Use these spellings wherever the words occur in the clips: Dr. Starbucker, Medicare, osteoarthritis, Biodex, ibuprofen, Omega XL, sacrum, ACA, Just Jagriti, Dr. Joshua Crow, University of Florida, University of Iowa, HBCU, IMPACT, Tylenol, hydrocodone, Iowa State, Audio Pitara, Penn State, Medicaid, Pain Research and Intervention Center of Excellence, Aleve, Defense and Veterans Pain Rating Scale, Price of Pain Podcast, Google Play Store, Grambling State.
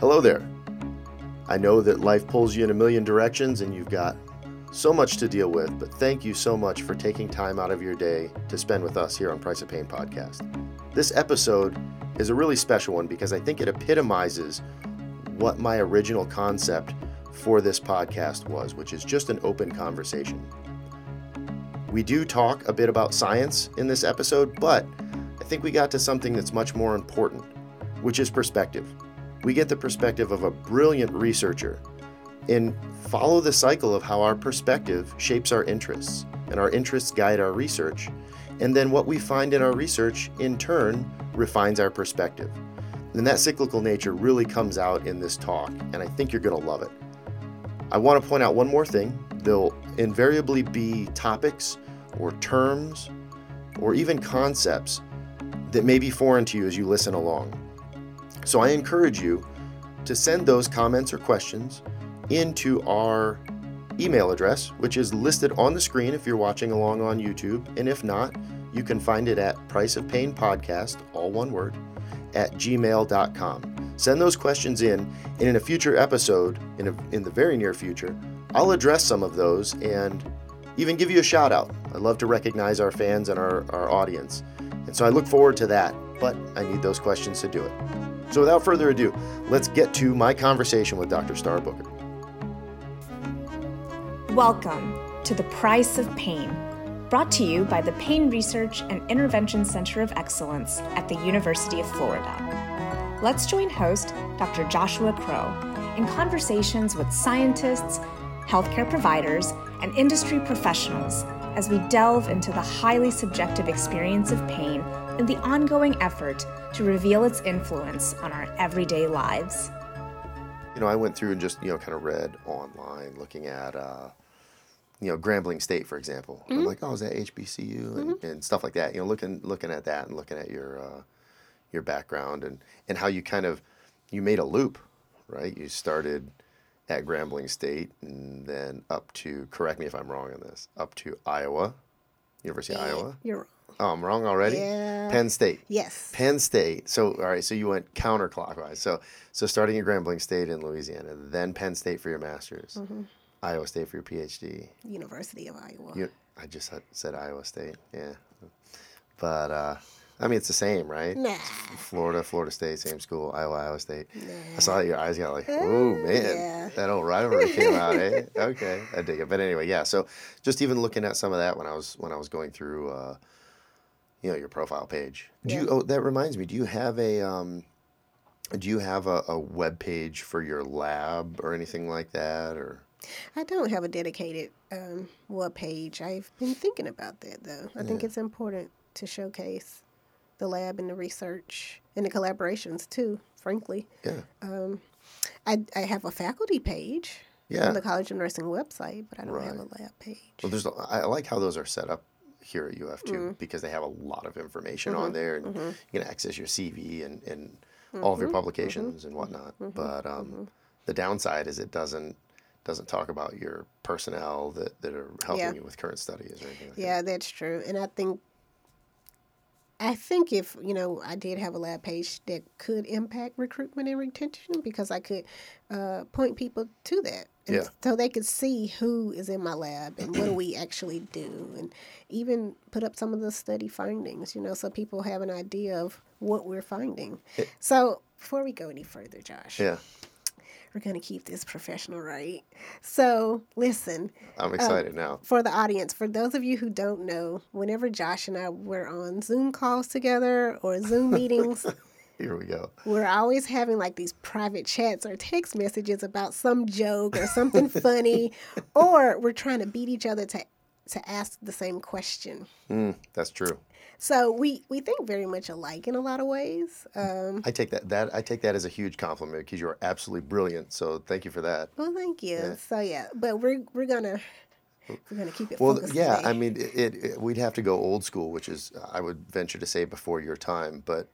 Hello there. I know that life pulls you in a million directions and you've got so much to deal with, but thank you so much for taking time out of your day to spend with us here on Price of Pain Podcast. This episode is a really special one because I think it epitomizes what my original concept for this podcast was, which is just an open conversation. We do talk a bit about science in this episode, but I think we got to something that's much more important, which is perspective. We get the perspective of a brilliant researcher and follow the cycle of how our perspective shapes our interests, and our interests guide our research. And then what we find in our research, in turn, refines our perspective. And that cyclical nature really comes out in this talk, and I think you're going to love it. I want to point out one more thing. There'll invariably be topics or terms or even concepts that may be foreign to you as you listen along. So I encourage you to send those comments or questions into our email address, which is listed on the screen if you're watching along on YouTube. And if not, you can find it at priceofpainpodcast, all one word, at gmail.com. Send those questions in, and in a future episode, in the very near future, I'll address some of those and even give you a shout out. I love to recognize our fans and our audience. And so I look forward to that, but I need those questions to do it. So without further ado, let's get to my conversation with Dr. Starbucker. Welcome to The Price of Pain, brought to you by the Pain Research and Intervention Center of Excellence at the University of Florida. Let's join host Dr. Joshua Crow in conversations with scientists, healthcare providers, and industry professionals as we delve into the highly subjective experience of pain in the ongoing effort to reveal its influence on our everyday lives. You know, I went through and just, kind of read online looking at, Grambling State, for example. Mm-hmm. I'm like, oh, is that HBCU and stuff like that? You know, looking at that and looking at your background and how you kind of, you made a loop, right? You started at Grambling State and then up to, correct me if I'm wrong on this, up to Iowa, University of Iowa. You're wrong. Oh, I'm wrong already? Yeah. Penn State. Yes. Penn State. So, all right, so you went counterclockwise. So starting at Grambling State in Louisiana, then Penn State for your master's, Iowa State for your PhD. University of Iowa. I just said Iowa State, yeah. But, it's the same, right? Nah. Florida State, same school, Iowa State. Nah. I saw your eyes got like, oh, man, yeah. That old rivalry came out, eh? Okay, I dig it. But anyway, yeah, so just even looking at some of that when I was going through... your profile page. That reminds me. Do you have a web page for your lab or anything like that? Or I don't have a dedicated web page. I've been thinking about that though. I think it's important to showcase the lab and the research and the collaborations too. Frankly, I have a faculty page on the College of Nursing website, but I don't have a lab page. Well, I like how those are set up here at UF too, because they have a lot of information on there, and you can access your CV and all of your publications and whatnot. But the downside is it doesn't talk about your personnel that are helping you with current studies or anything like that. Yeah, that's true. And I think if, I did have a lab page that could impact recruitment and retention because I could point people to that. So they could see who is in my lab and what do we actually do, and even put up some of the study findings, so people have an idea of what we're finding. So before we go any further, Josh, we're going to keep this professional, right? So listen. I'm excited now. For the audience, for those of you who don't know, whenever Josh and I were on Zoom calls together or Zoom meetings, here we go. We're always having like these private chats or text messages about some joke or something funny, or we're trying to beat each other to ask the same question. That's true. So we think very much alike in a lot of ways. I take that as a huge compliment because you are absolutely brilliant. So thank you for that. Well, thank you. Yeah. So but we're gonna keep it focused. Well, today. I mean, it we'd have to go old school, which is I would venture to say before your time, but.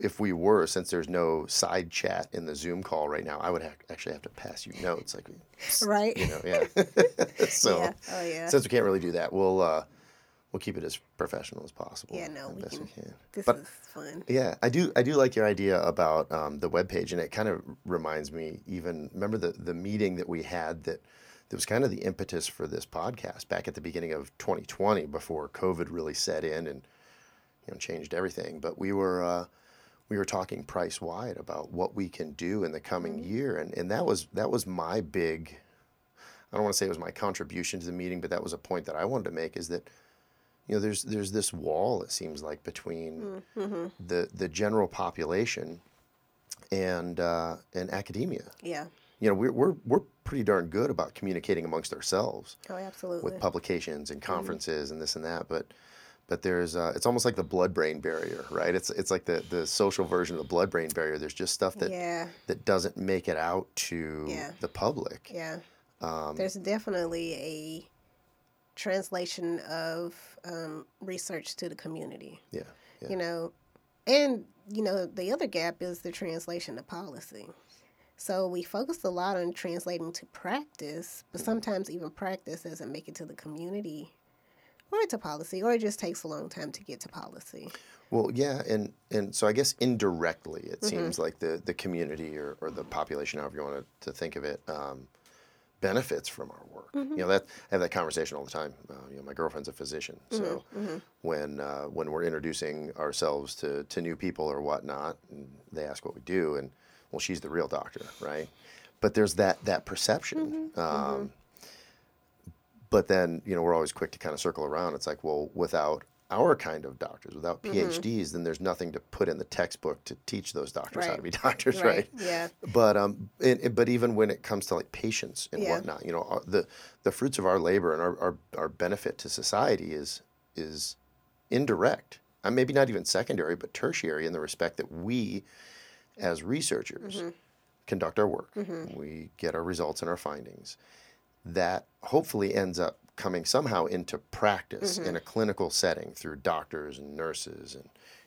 If we were, since there's no side chat in the Zoom call right now, I would actually have to pass you notes, like right. So since we can't really do that, we'll we'll keep it as professional as possible. Yeah, no, we can. This is fun. Yeah, I do like your idea about the webpage, and it kind of reminds me even, remember the meeting that we had that was kind of the impetus for this podcast back at the beginning of 2020 before COVID really set in and changed everything. But we were talking price wide about what we can do in the coming year, and that was my big, I don't want to say it was my contribution to the meeting, but that was a point that I wanted to make, is that there's this wall, it seems like, between the general population and academia. Yeah. We're pretty darn good about communicating amongst ourselves. Oh, absolutely. With publications and conferences and this and that, but there's it's almost like the blood-brain barrier, right? It's like the social version of the blood-brain barrier. There's just stuff that doesn't make it out to the public. Yeah. There's definitely a translation of research to the community. Yeah, yeah. And the other gap is the translation to policy. So we focused a lot on translating to practice, but sometimes even practice doesn't make it to the community or to policy, or it just takes a long time to get to policy. Well, yeah, and so I guess indirectly it seems like the community or the population, however you want to think of it, benefits from our work. I have that conversation all the time. My girlfriend's a physician, so when we're introducing ourselves to new people or whatnot, and they ask what we do, and well, she's the real doctor, right? But there's that perception. But then we're always quick to kind of circle around. It's like, well, without our kind of doctors, without PhDs, then there's nothing to put in the textbook to teach those doctors how to be doctors, right? Yeah. But but even when it comes to like patients and whatnot, the fruits of our labor and our benefit to society is indirect. Maybe not even secondary, but tertiary in the respect that we, as researchers, conduct our work. We get our results and our findings. That hopefully ends up coming somehow into practice in a clinical setting through doctors and nurses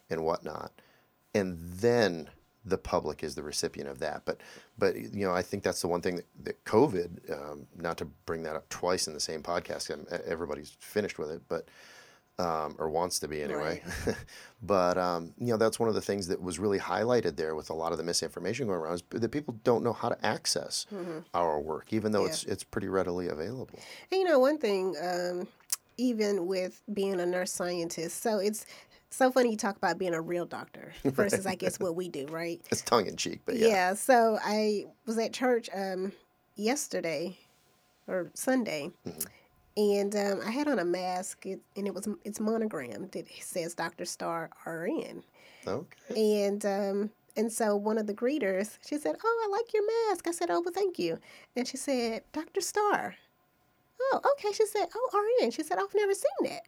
and whatnot. And then the public is the recipient of that. But I think that's the one thing that COVID, not to bring that up twice in the same podcast, everybody's finished with it, but or wants to be anyway. Right. But, that's one of the things that was really highlighted there with a lot of the misinformation going around, is that people don't know how to access our work, even though it's pretty readily available. And one thing, even with being a nurse scientist, so it's so funny you talk about being a real doctor versus, I guess, what we do, right? It's tongue in cheek, but yeah. Yeah, so I was at church yesterday or Sunday, and I had on a mask, and it's monogrammed. It says Dr. Star RN. Okay. And so one of the greeters, she said, "Oh, I like your mask." I said, "Oh, well, thank you." And she said, "Dr. Star." "Oh, okay." She said, "Oh, RN." She said, "I've never seen that."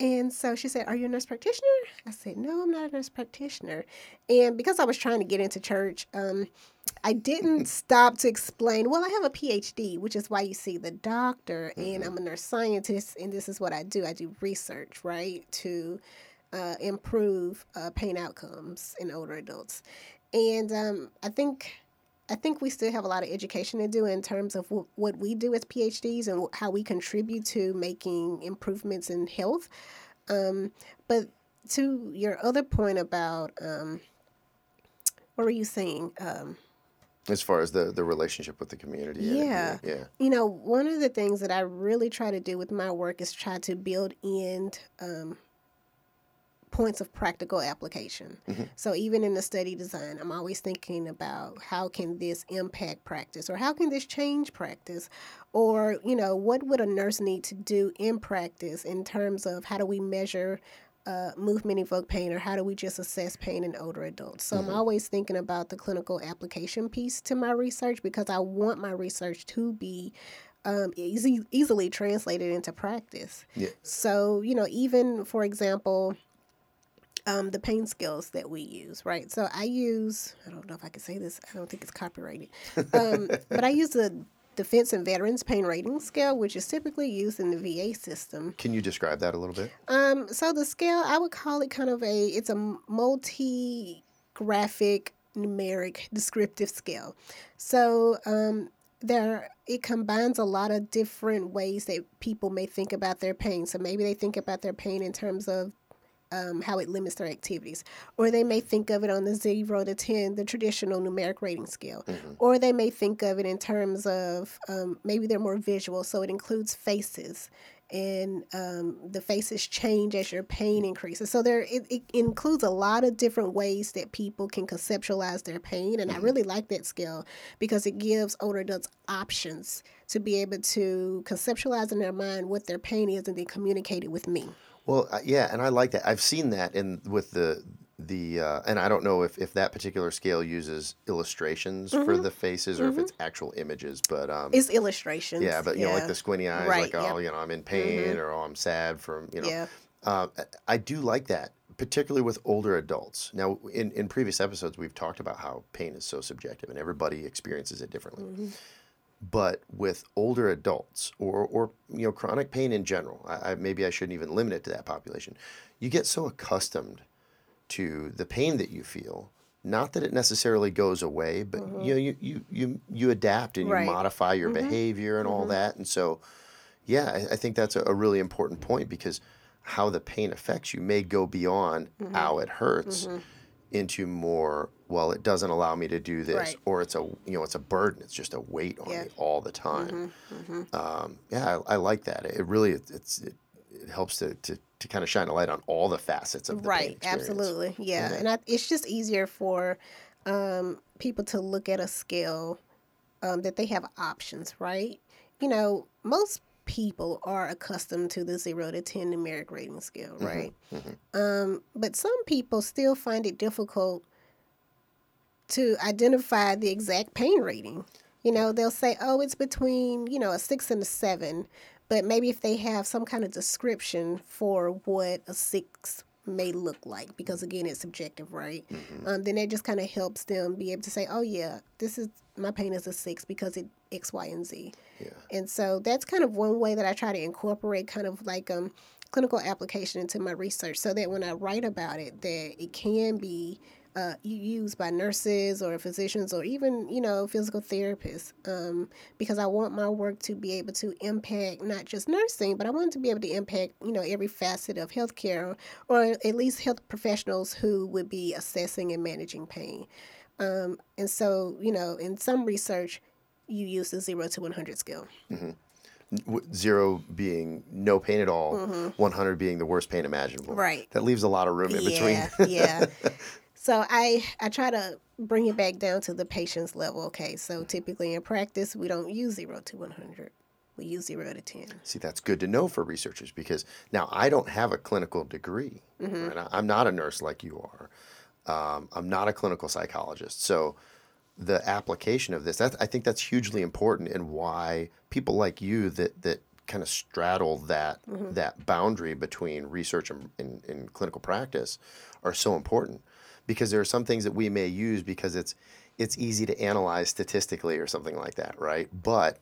And so she said, "Are you a nurse practitioner?" I said, "No, I'm not a nurse practitioner." And because I was trying to get into church, I didn't stop to explain, well, I have a PhD, which is why you see the doctor, and I'm a nurse scientist, and this is what I do. I do research, right, to improve pain outcomes in older adults. And I think we still have a lot of education to do in terms of what we do as PhDs and how we contribute to making improvements in health. But to your other point about, what were you saying? As far as the relationship with the community. Yeah. Yeah. One of the things that I really try to do with my work is try to build in points of practical application. So even in the study design, I'm always thinking about how can this impact practice, or how can this change practice, or, what would a nurse need to do in practice in terms of how do we measure movement-evoked pain, or how do we just assess pain in older adults? So I'm always thinking about the clinical application piece to my research, because I want my research to be easily translated into practice. Yeah. So, even, for example, the pain scales that we use, right? So I use, I don't know if I can say this, I don't think it's copyrighted, but I use the Defense and Veterans Pain Rating Scale, which is typically used in the VA system. Can you describe that a little bit? So the scale, I would call it kind of it's a multi-graphic numeric descriptive scale. So it combines a lot of different ways that people may think about their pain. So maybe they think about their pain in terms of how it limits their activities, or they may think of it on the 0 to 10, the traditional numeric rating scale, mm-hmm. or they may think of it in terms of maybe they're more visual, so it includes faces, and the faces change as your pain increases. So it includes a lot of different ways that people can conceptualize their pain, and mm-hmm. I really like that scale because it gives older adults options to be able to conceptualize in their mind what their pain is and then communicate it with me. Well, yeah, and I like that. I've seen that and I don't know if that particular scale uses illustrations mm-hmm. for the faces or mm-hmm. if it's actual images, but it's illustrations. Yeah, but you know, like the squinty eyes, right, like oh, you know, I'm in pain mm-hmm. or oh, I'm sad from you know. Yeah. I do like that, particularly with older adults. Now, in previous episodes, we've talked about how pain is so subjective and everybody experiences it differently. Mm-hmm. But with older adults or you know, chronic pain in general, maybe I shouldn't even limit it to that population. You get so accustomed to the pain that you feel, not that it necessarily goes away, but mm-hmm. you know, you adapt and right. you modify your mm-hmm. behavior and mm-hmm. all that. And so, yeah, I think that's a really important point because how the pain affects you may go beyond mm-hmm. how it hurts mm-hmm. into more, well, it doesn't allow me to do this, right. or it's a, you know, it's a burden. It's just a weight on yeah. me all the time. Mm-hmm. Mm-hmm. Yeah, I like that. It really, it helps to kind of shine a light on all the facets of the right, pain experience. Absolutely, yeah. Mm-hmm. And it's just easier for people to look at a scale that they have options, right? You know, most people are accustomed to the 0 to 10 numeric rating scale, right? Mm-hmm. Mm-hmm. But some people still find it difficult to identify the exact pain rating. You know, they'll say, oh, it's between, you know, a 6 and a 7. But maybe if they have some kind of description for what a 6 may look like, because again, it's subjective, right? Mm-hmm. Then that just kind of helps them be able to say, oh yeah, this is, my pain is a 6 because it X, Y, and Z. Yeah. And so that's kind of one way that I try to incorporate kind of like clinical application into my research so that when I write about it, that it can be used by nurses or physicians or even, you know, physical therapists because I want my work to be able to impact not just nursing, but I want it to be able to impact, you know, every facet of healthcare or at least health professionals who would be assessing and managing pain. And so, you know, in some research, you use the 0 to 100 scale. Mm-hmm. 0 being no pain at all, mm-hmm. 100 being the worst pain imaginable. Right. That leaves a lot of room in between. Yeah, yeah. So I try to bring it back down to the patient's level. Okay, so typically in practice, we don't use 0 to 100. We use 0 to 10. See, that's good to know for researchers because now I don't have a clinical degree. Mm-hmm. Right? I'm not a nurse like you are. I'm not a clinical psychologist. So the application of this, I think that's hugely important, and why people like you that kind of straddle that mm-hmm. that boundary between research and clinical practice are so important, because there are some things that we may use because it's easy to analyze statistically or something like that, right? But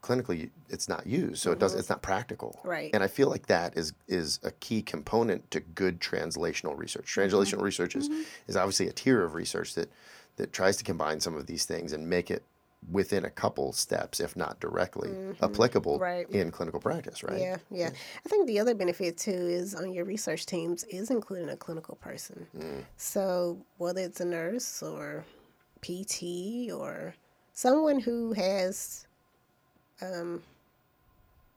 clinically, it's not used, so mm-hmm. It's not practical, right? And I feel like that is a key component to good translational research. Translational mm-hmm. research is, mm-hmm. is obviously a tier of research that tries to combine some of these things and make it within a couple steps, if not directly mm-hmm. applicable right. in clinical practice, right? Yeah, yeah. I think the other benefit too is on your research teams is including a clinical person. Mm. So whether it's a nurse or PT or someone who has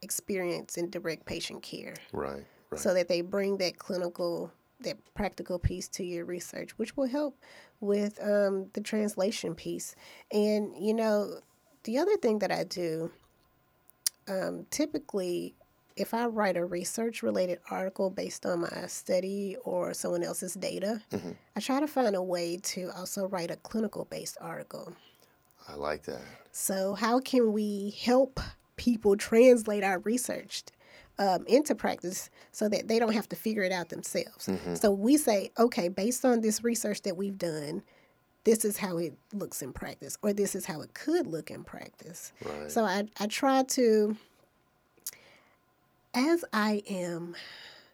experience in direct patient care. Right, right. So that they bring that clinical, that practical piece to your research, which will help with the translation piece. And, you know, the other thing that I do, typically, if I write a research-related article based on my study or someone else's data, mm-hmm. I try to find a way to also write a clinical-based article. I like that. So how can we help people translate our research into practice so that they don't have to figure it out themselves? Mm-hmm. So we say, okay, based on this research that we've done, this is how it looks in practice, or this is how it could look in practice. Right. So I try to, as I am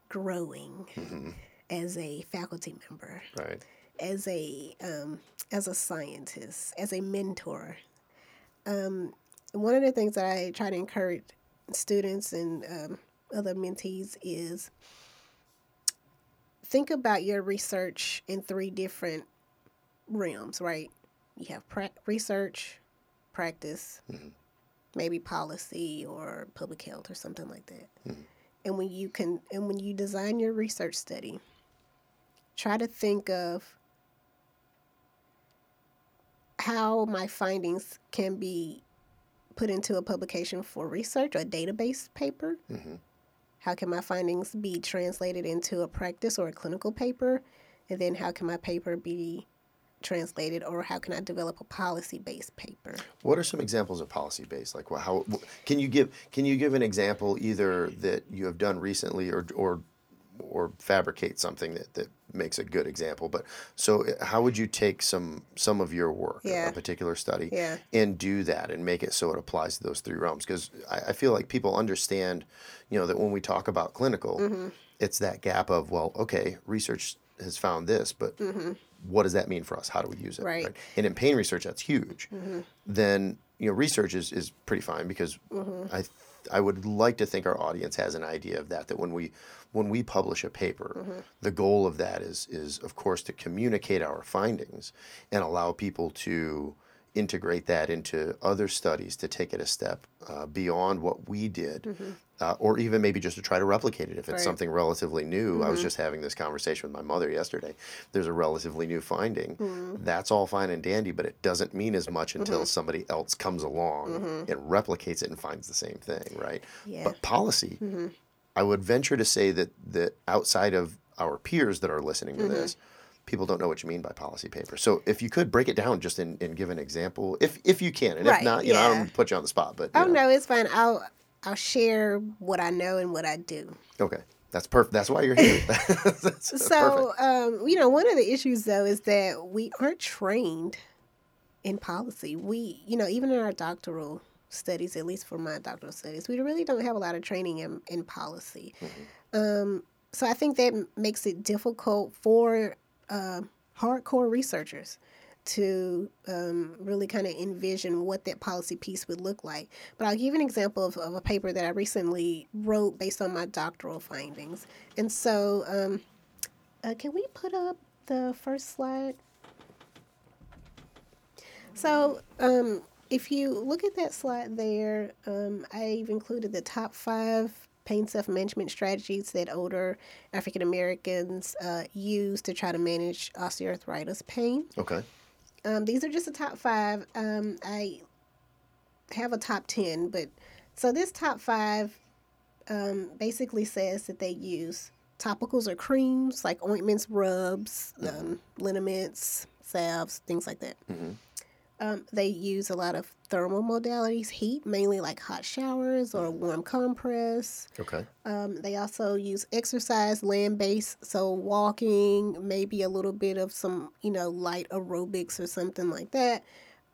growing mm-hmm. as a faculty member, right. as a scientist, as a mentor, One of the things that I try to encourage students and other mentees is think about your research in three different realms, right? You have research, practice, mm-hmm. maybe policy or public health or something like that. Mm-hmm. And when you design your research study, try to think of how my findings can be put into a publication for research or a database paper. Mm-hmm. How can my findings be translated into a practice or a clinical paper? And then how can my paper be translated, or how can I develop a policy-based paper? What are some examples of policy-based? Like, how can you give an example either that you have done recently, or fabricate something that makes a good example? But so, how would you take some of your work, yeah. a particular study, yeah. and do that and make it so it applies to those three realms? Because I feel like people understand, that when we talk about clinical, mm-hmm. it's that gap of, well, okay, research has found this, but. Mm-hmm. What does that mean for us? How do we use it? Right. And in pain research, that's huge. Mm-hmm. Then, research is pretty fine because mm-hmm. I would like to think our audience has an idea of that when we publish a paper, mm-hmm. the goal of that is of course to communicate our findings and allow people to integrate that into other studies to take it a step beyond what we did, mm-hmm. Or even maybe just to try to replicate it if it's right. something relatively new. Mm-hmm. I was just having this conversation with my mother yesterday. There's a relatively new finding. Mm-hmm. That's all fine and dandy, but it doesn't mean as much until mm-hmm. somebody else comes along mm-hmm. and replicates it and finds the same thing, right? Yeah. But policy, mm-hmm. I would venture to say that outside of our peers that are listening to mm-hmm. this, people don't know what you mean by policy paper. So if you could break it down just and give an example, if you can. And right, if not, yeah. I don't put you on the spot. But oh, no, it's fine. I'll share what I know and what I do. Okay. That's perfect. That's why you're here. So, one of the issues, though, is that we aren't trained in policy. We, even in our doctoral studies, at least for my doctoral studies, we really don't have a lot of training in policy. Mm-hmm. So I think that makes it difficult for hardcore researchers to really kind of envision what that policy piece would look like. But I'll give an example of a paper that I recently wrote based on my doctoral findings. And so can we put up the first slide? So if you look at that slide there, I've included the top 5 pain self-management strategies that older African Americans use to try to manage osteoarthritis pain. Okay. These are just the top 5. I have a top 10, but so this top 5 basically says that they use topicals or creams like ointments, rubs, mm-hmm. Liniments, salves, things like that. Mm-hmm. They use a lot of thermal modalities, heat, mainly like hot showers or warm compress. Okay. They also use exercise, land-based, so walking, maybe a little bit of some, light aerobics or something like that.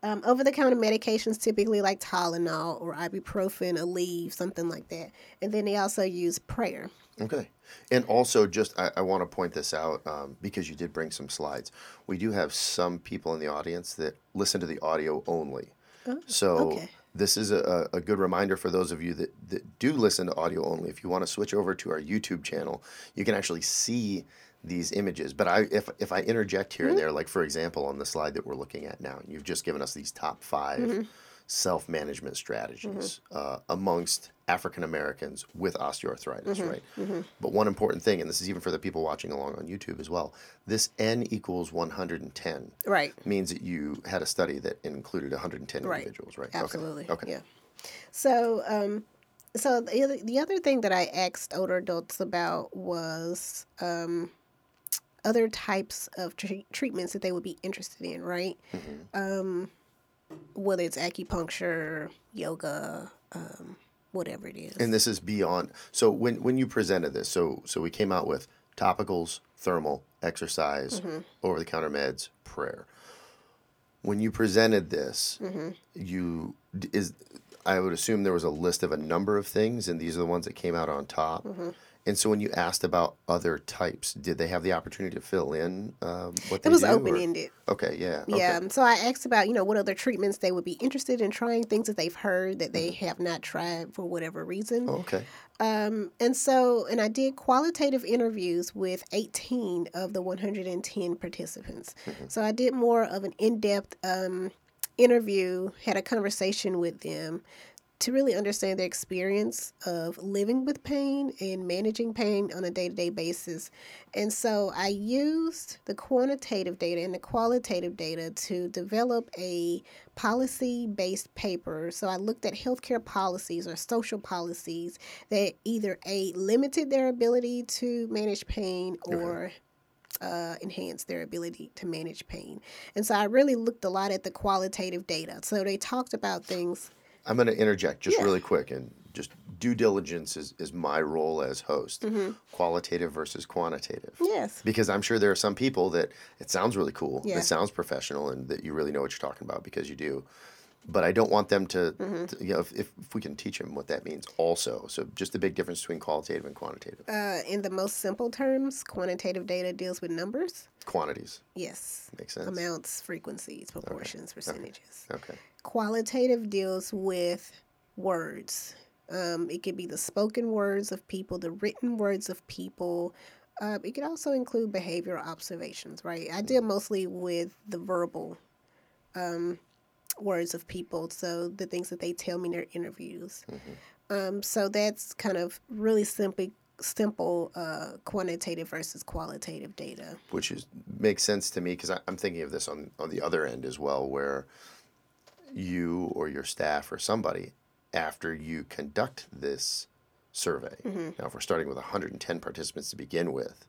Over-the-counter medications, typically like Tylenol or ibuprofen, Aleve, something like that. And then they also use prayer. Okay. And also I want to point this out because you did bring some slides. We do have some people in the audience that listen to the audio only. Oh, so okay. This is a good reminder for those of you that do listen to audio only. If you want to switch over to our YouTube channel, you can actually see these images. But if I interject here mm-hmm. and there, like for example, on the slide that we're looking at now, you've just given us these top 5 mm-hmm. self-management strategies mm-hmm. Amongst African Americans with osteoarthritis, mm-hmm. right? Mm-hmm. But one important thing, and this is even for the people watching along on YouTube as well, this N=110 right. means that you had a study that included 110 right. individuals, right? Absolutely. Okay. Yeah. So, so the other thing that I asked older adults about was other types of treatments that they would be interested in, right? Mm-hmm. Whether it's acupuncture, yoga, whatever it is. And this is beyond. So when you presented this, so we came out with topicals, thermal, exercise, mm-hmm. over-the-counter meds, prayer. When you presented this, mm-hmm. I would assume there was a list of a number of things, and these are the ones that came out on top. Mm-hmm. And so when you asked about other types, did they have the opportunity to fill in what they do? It was open-ended. Okay, yeah. Okay. Yeah, so I asked about, what other treatments they would be interested in trying, things that they've heard that they have not tried for whatever reason. Oh, okay. And I did qualitative interviews with 18 of the 110 participants. Mm-hmm. So I did more of an in-depth interview, had a conversation with them, to really understand their experience of living with pain and managing pain on a day-to-day basis. And so I used the quantitative data and the qualitative data to develop a policy-based paper. So I looked at healthcare policies or social policies that either A, limited their ability to manage pain or enhance their ability to manage pain. And so I really looked a lot at the qualitative data. So they talked about things. I'm going to interject just really quick, and just due diligence is my role as host, mm-hmm. qualitative versus quantitative. Yes. Because I'm sure there are some people that it sounds really cool, it sounds professional, and that you really know what you're talking about because you do. But I don't want them to, mm-hmm. to if we can teach them what that means also. So just the big difference between qualitative and quantitative. In the most simple terms, quantitative data deals with numbers. Quantities. Yes. Makes sense. Amounts, frequencies, proportions, percentages. Okay. Qualitative deals with words. It could be the spoken words of people, the written words of people. It could also include behavioral observations, right? I deal mostly with the verbal words of people, so the things that they tell me in their interviews. Mm-hmm. So that's kind of really simple quantitative versus qualitative data. Which makes sense to me, because I'm thinking of this on the other end as well, where you or your staff or somebody, after you conduct this survey, mm-hmm. now if we're starting with 110 participants to begin with,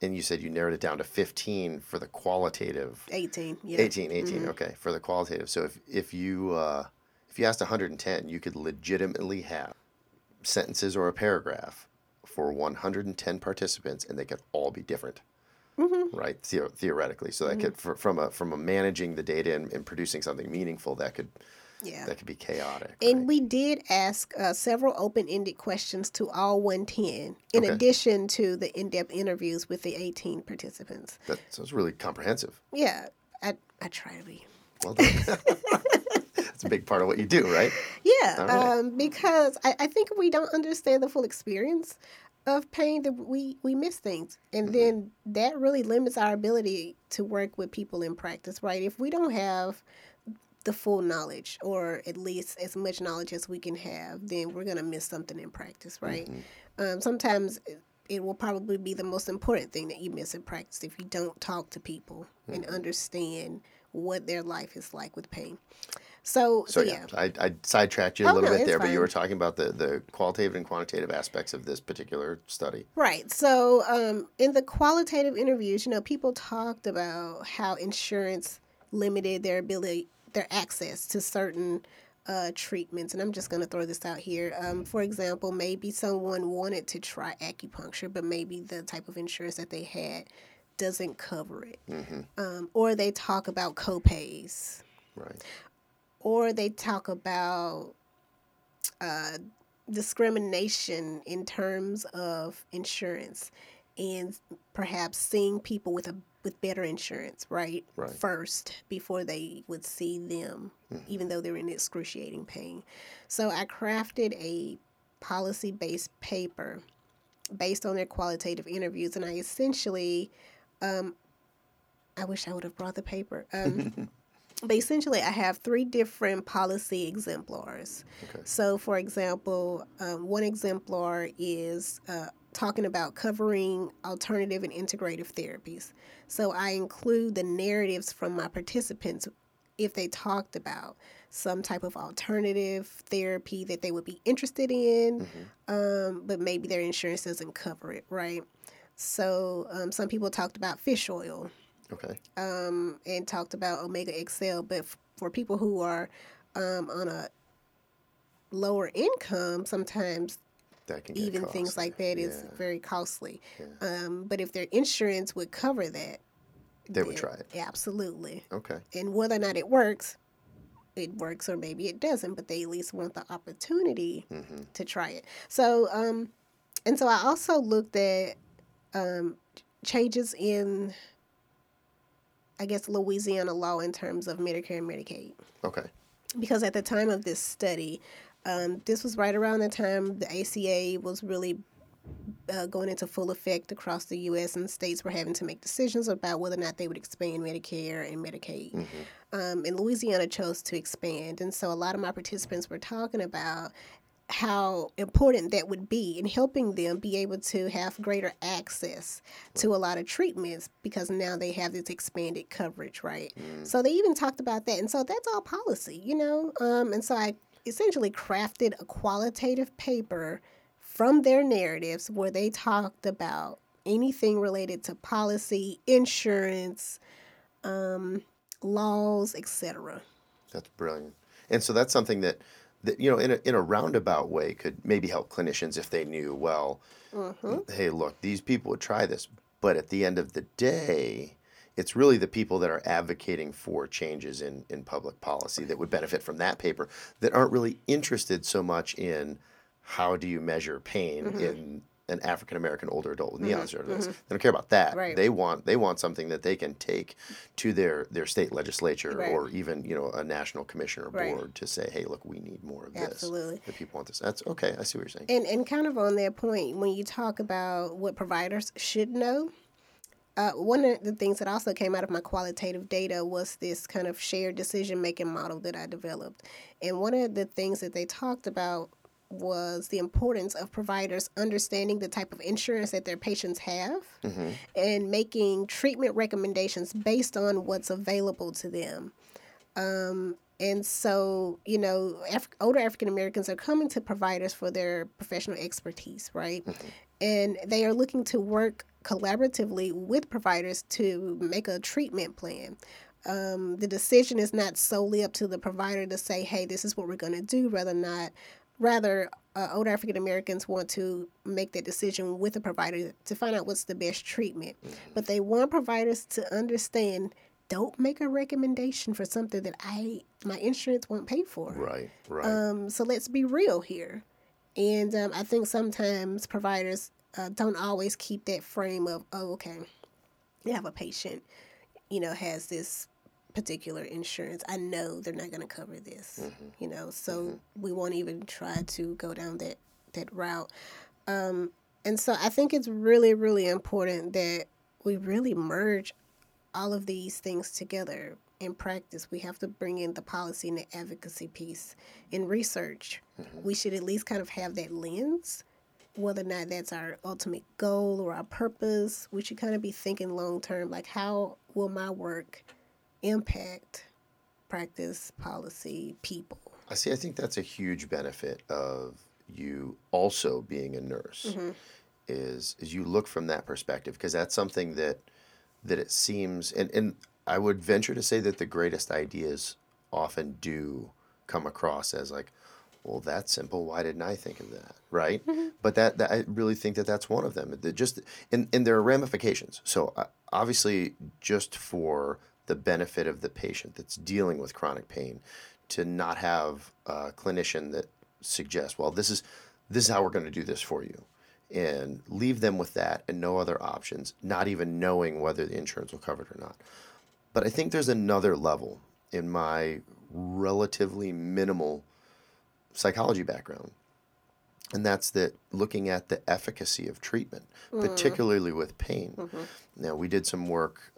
and you said you narrowed it down to 15 for the qualitative. 18, mm-hmm. okay, for the qualitative. So if you asked 110, you could legitimately have sentences or a paragraph for 110 participants, and they could all be different. Mm-hmm. Right, theoretically. So that mm-hmm. could, from a managing the data and producing something meaningful, that could be chaotic. And right? We did ask several open-ended questions to all 110, in addition to the in-depth interviews with the 18 participants. That sounds really comprehensive. Yeah, I try to be. Well done. That's a big part of what you do, right? Yeah, right. Because I think we don't understand the full experience of pain, that we miss things. And mm-hmm. then that really limits our ability to work with people in practice, right? If we don't have the full knowledge, or at least as much knowledge as we can have, then we're going to miss something in practice, right? Mm-hmm. Sometimes it will probably be the most important thing that you miss in practice if you don't talk to people mm-hmm. and understand what their life is like with pain. So I sidetracked you a little bit there, but you were talking about the qualitative and quantitative aspects of this particular study. Right. So in the qualitative interviews, people talked about how insurance limited their access to certain treatments. And I'm just going to throw this out here. For example, maybe someone wanted to try acupuncture, but maybe the type of insurance that they had doesn't cover it. Mm-hmm. Or they talk about copays. Right. Or they talk about discrimination in terms of insurance, and perhaps seeing people with better insurance, right? First before they would see them, mm-hmm. even though they're in excruciating pain. So I crafted a policy-based paper based on their qualitative interviews, and I essentially, I wish I would have brought the paper. But essentially, I have 3 different policy exemplars. Okay. So, for example, one exemplar is talking about covering alternative and integrative therapies. So I include the narratives from my participants if they talked about some type of alternative therapy that they would be interested in, mm-hmm. But maybe their insurance doesn't cover it, right? So some people talked about fish oil. Okay. And talked about Omega XL, but for people who are on a lower income, sometimes that can even cost. Things like that is very costly. Yeah. But if their insurance would cover that, they would try it. Absolutely. Okay. And whether or not it works or maybe it doesn't, but they at least want the opportunity mm-hmm. to try it. So And so I also looked at changes in, I guess, Louisiana law in terms of Medicare and Medicaid. Okay. Because at the time of this study, this was right around the time the ACA was really going into full effect across the U.S., and states were having to make decisions about whether or not they would expand Medicare and Medicaid. Mm-hmm. And Louisiana chose to expand. And so a lot of my participants were talking about how important that would be in helping them be able to have greater access to a lot of treatments because now they have this expanded coverage, right? Mm. So they even talked about that. And so that's all policy, you know? And so I essentially crafted a qualitative paper from their narratives where they talked about anything related to policy, insurance, laws, etc. That's brilliant. And so that's something that you know, in a roundabout way could maybe help clinicians if they knew, well, mm-hmm. hey, look, these people would try this. But at the end of the day, it's really the people that are advocating for changes in public policy that would benefit from that paper that aren't really interested so much in how do you measure pain mm-hmm. in an African-American older adult with mm-hmm. mm-hmm. They don't care about that. Right. They want something that they can take to their state legislature right. or even, you know, a national commission or board right. to say, hey, look, we need more of Absolutely. This. If people want this. That's okay. I see what you're saying. And kind of on that point, when you talk about what providers should know, one of the things that also came out of my qualitative data was this kind of shared decision-making model that I developed. And one of the things that they talked about was the importance of providers understanding the type of insurance that their patients have mm-hmm. and making treatment recommendations based on what's available to them. And so, you know, older African Americans are coming to providers for their professional expertise, right? Mm-hmm. And they are looking to work collaboratively with providers to make a treatment plan. The decision is not solely up to the provider to say, hey, this is what we're going to do, Rather, older African Americans want to make that decision with a provider to find out what's the best treatment. Mm-hmm. But they want providers to understand, don't make a recommendation for something that my insurance won't pay for. Right. So let's be real here. And I think sometimes providers don't always keep that frame of, oh, okay, you have a patient, you know, has this particular insurance, I know they're not going to cover this, mm-hmm. you know, so mm-hmm. we won't even try to go down that route. And so I think it's really, really important that we really merge all of these things together in practice. We have to bring in the policy and the advocacy piece in research. Mm-hmm. We should at least kind of have that lens, whether or not that's our ultimate goal or our purpose. We should kind of be thinking long term, like how will my work impact practice, policy, people. I see. I think that's a huge benefit of you also being a nurse mm-hmm. is you look from that perspective, because that's something that it seems, and I would venture to say that the greatest ideas often do come across as like, well, that's simple. Why didn't I think of that? Right. Mm-hmm. But that I really think that's one of them. And there are ramifications. So obviously just for the benefit of the patient that's dealing with chronic pain, to not have a clinician that suggests, well, this is how we're going to do this for you, and leave them with that and no other options, not even knowing whether the insurance will cover it or not. But I think there's another level in my relatively minimal psychology background, and that's that looking at the efficacy of treatment, particularly with pain. Mm-hmm. Now, we did some work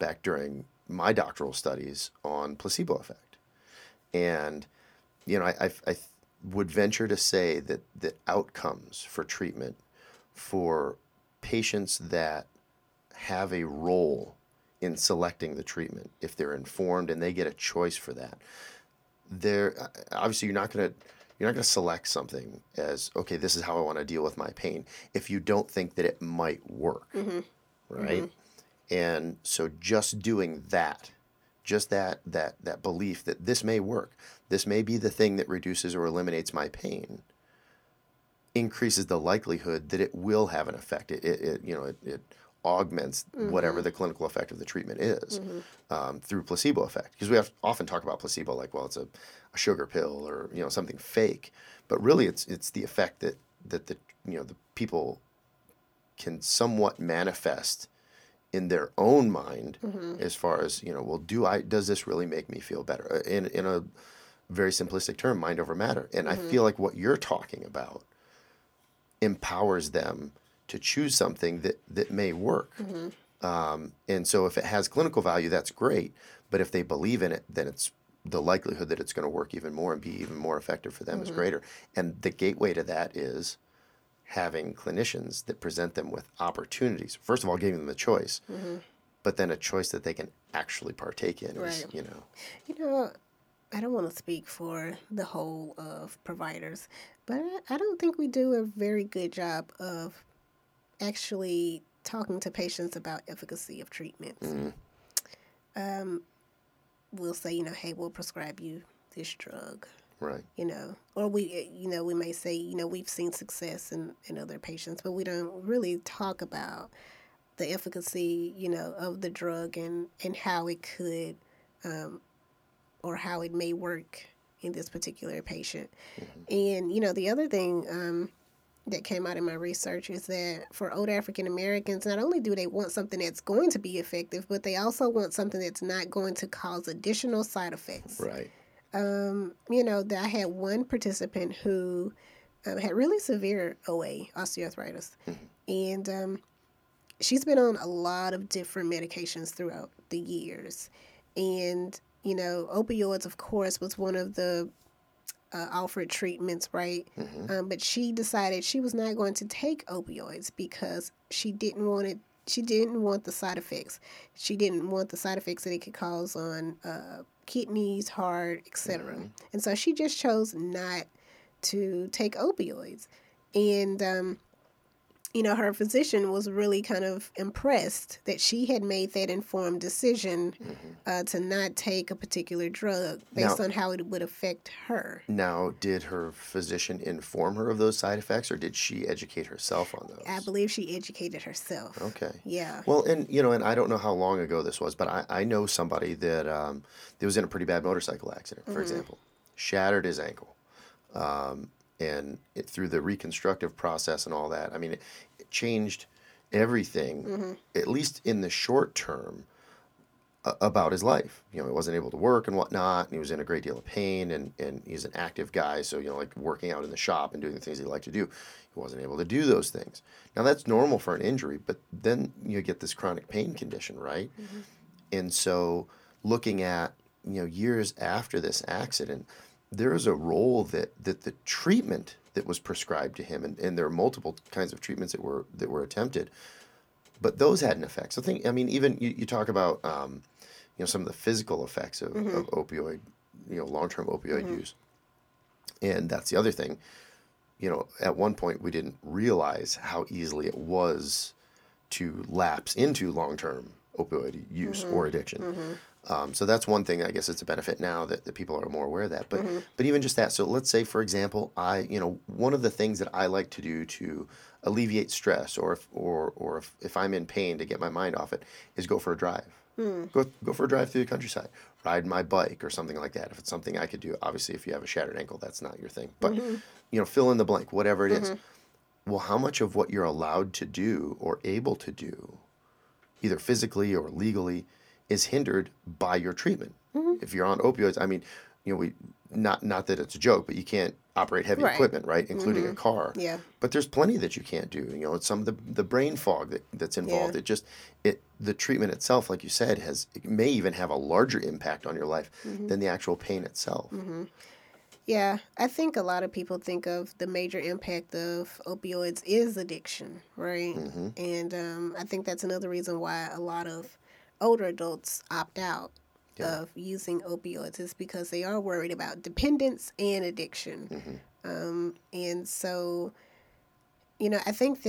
back during my doctoral studies on placebo effect. And, you know, I would venture to say that outcomes for treatment for patients that have a role in selecting the treatment, if they're informed and they get a choice for that, obviously you're not going to select something as, okay, this is how I want to deal with my pain, if you don't think that it might work, mm-hmm. right? Mm-hmm. And so just doing that, just that belief that this may work, this may be the thing that reduces or eliminates my pain, increases the likelihood that it will have an effect. It augments mm-hmm. whatever the clinical effect of the treatment is mm-hmm. Through placebo effect. Because we often talk about placebo like, well, it's a sugar pill or, you know, something fake. But really it's the effect that the people can somewhat manifest in their own mind, mm-hmm. as far as, you know, well, does this really make me feel better? In a very simplistic term, mind over matter. And mm-hmm. I feel like what you're talking about empowers them to choose something that may work. Mm-hmm. And so if it has clinical value, that's great. But if they believe in it, then it's the likelihood that it's going to work even more and be even more effective for them mm-hmm. is greater. And the gateway to that is having clinicians that present them with opportunities. First of all, giving them a choice, mm-hmm. but then a choice that they can actually partake in. Right. Is, you know, I don't want to speak for the whole of providers, but I don't think we do a very good job of actually talking to patients about efficacy of treatments. Mm-hmm. We'll say, hey, we'll prescribe you this drug. Right. Or we may say, we've seen success in other patients, but we don't really talk about the efficacy, of the drug and how it could or how it may work in this particular patient. Mm-hmm. And, the other thing that came out in my research is that for older African Americans, not only do they want something that's going to be effective, but they also want something that's not going to cause additional side effects. Right. I had one participant who had really severe OA, osteoarthritis, mm-hmm. and she's been on a lot of different medications throughout the years. And, opioids, of course, was one of the offered treatments, right? Mm-hmm. But she decided she was not going to take opioids because she didn't want it. She didn't want the side effects. She didn't want the side effects that it could cause on kidneys, heart, etc. Mm-hmm. And so she just chose not to take opioids. And her physician was really kind of impressed that she had made that informed decision mm-hmm. To not take a particular drug based on how it would affect her. Now, did her physician inform her of those side effects, or did she educate herself on those? I believe she educated herself. Okay. Yeah. Well, and, and I don't know how long ago this was, but I know somebody that was in a pretty bad motorcycle accident, for mm-hmm. example, shattered his ankle. And through the reconstructive process and all that, I mean, it changed everything, mm-hmm. at least in the short term, about his life. He wasn't able to work and whatnot, and he was in a great deal of pain, and he's an active guy, so, like working out in the shop and doing the things he liked to do. He wasn't able to do those things. Now, that's normal for an injury, but then you get this chronic pain condition, right? Mm-hmm. And so looking at, years after this accident, there is a role that the treatment that was prescribed to him, and there are multiple kinds of treatments that were attempted, but those had an effect. So even you talk about, some of the physical effects of, mm-hmm. of opioid, long-term opioid mm-hmm. use. And that's the other thing, at one point we didn't realize how easily it was to lapse into long-term opioid use mm-hmm. or addiction. Mm-hmm. So that's one thing. I guess it's a benefit now that people are more aware of that. But mm-hmm. but even just that. So let's say, for example, I one of the things that I like to do to alleviate stress, or if I'm in pain, to get my mind off it, is go for a drive. Mm. Go for a drive through the countryside. Ride my bike or something like that. If it's something I could do, obviously, if you have a shattered ankle, that's not your thing. But mm-hmm. Fill in the blank, whatever it mm-hmm. is. Well, how much of what you're allowed to do or able to do, either physically or legally, is hindered by your treatment. Mm-hmm. If you're on opioids, we not that it's a joke, but you can't operate heavy equipment, right, including mm-hmm. a car. Yeah. But there's plenty that you can't do. It's some of the brain fog that's involved. Yeah. The treatment itself, like you said, it may even have a larger impact on your life mm-hmm. than the actual pain itself. Mm-hmm. Yeah, I think a lot of people think of the major impact of opioids is addiction, right? Mm-hmm. And I think that's another reason why a lot of older adults opt out of using opioids, is because they are worried about dependence and addiction. Mm-hmm. And so, I think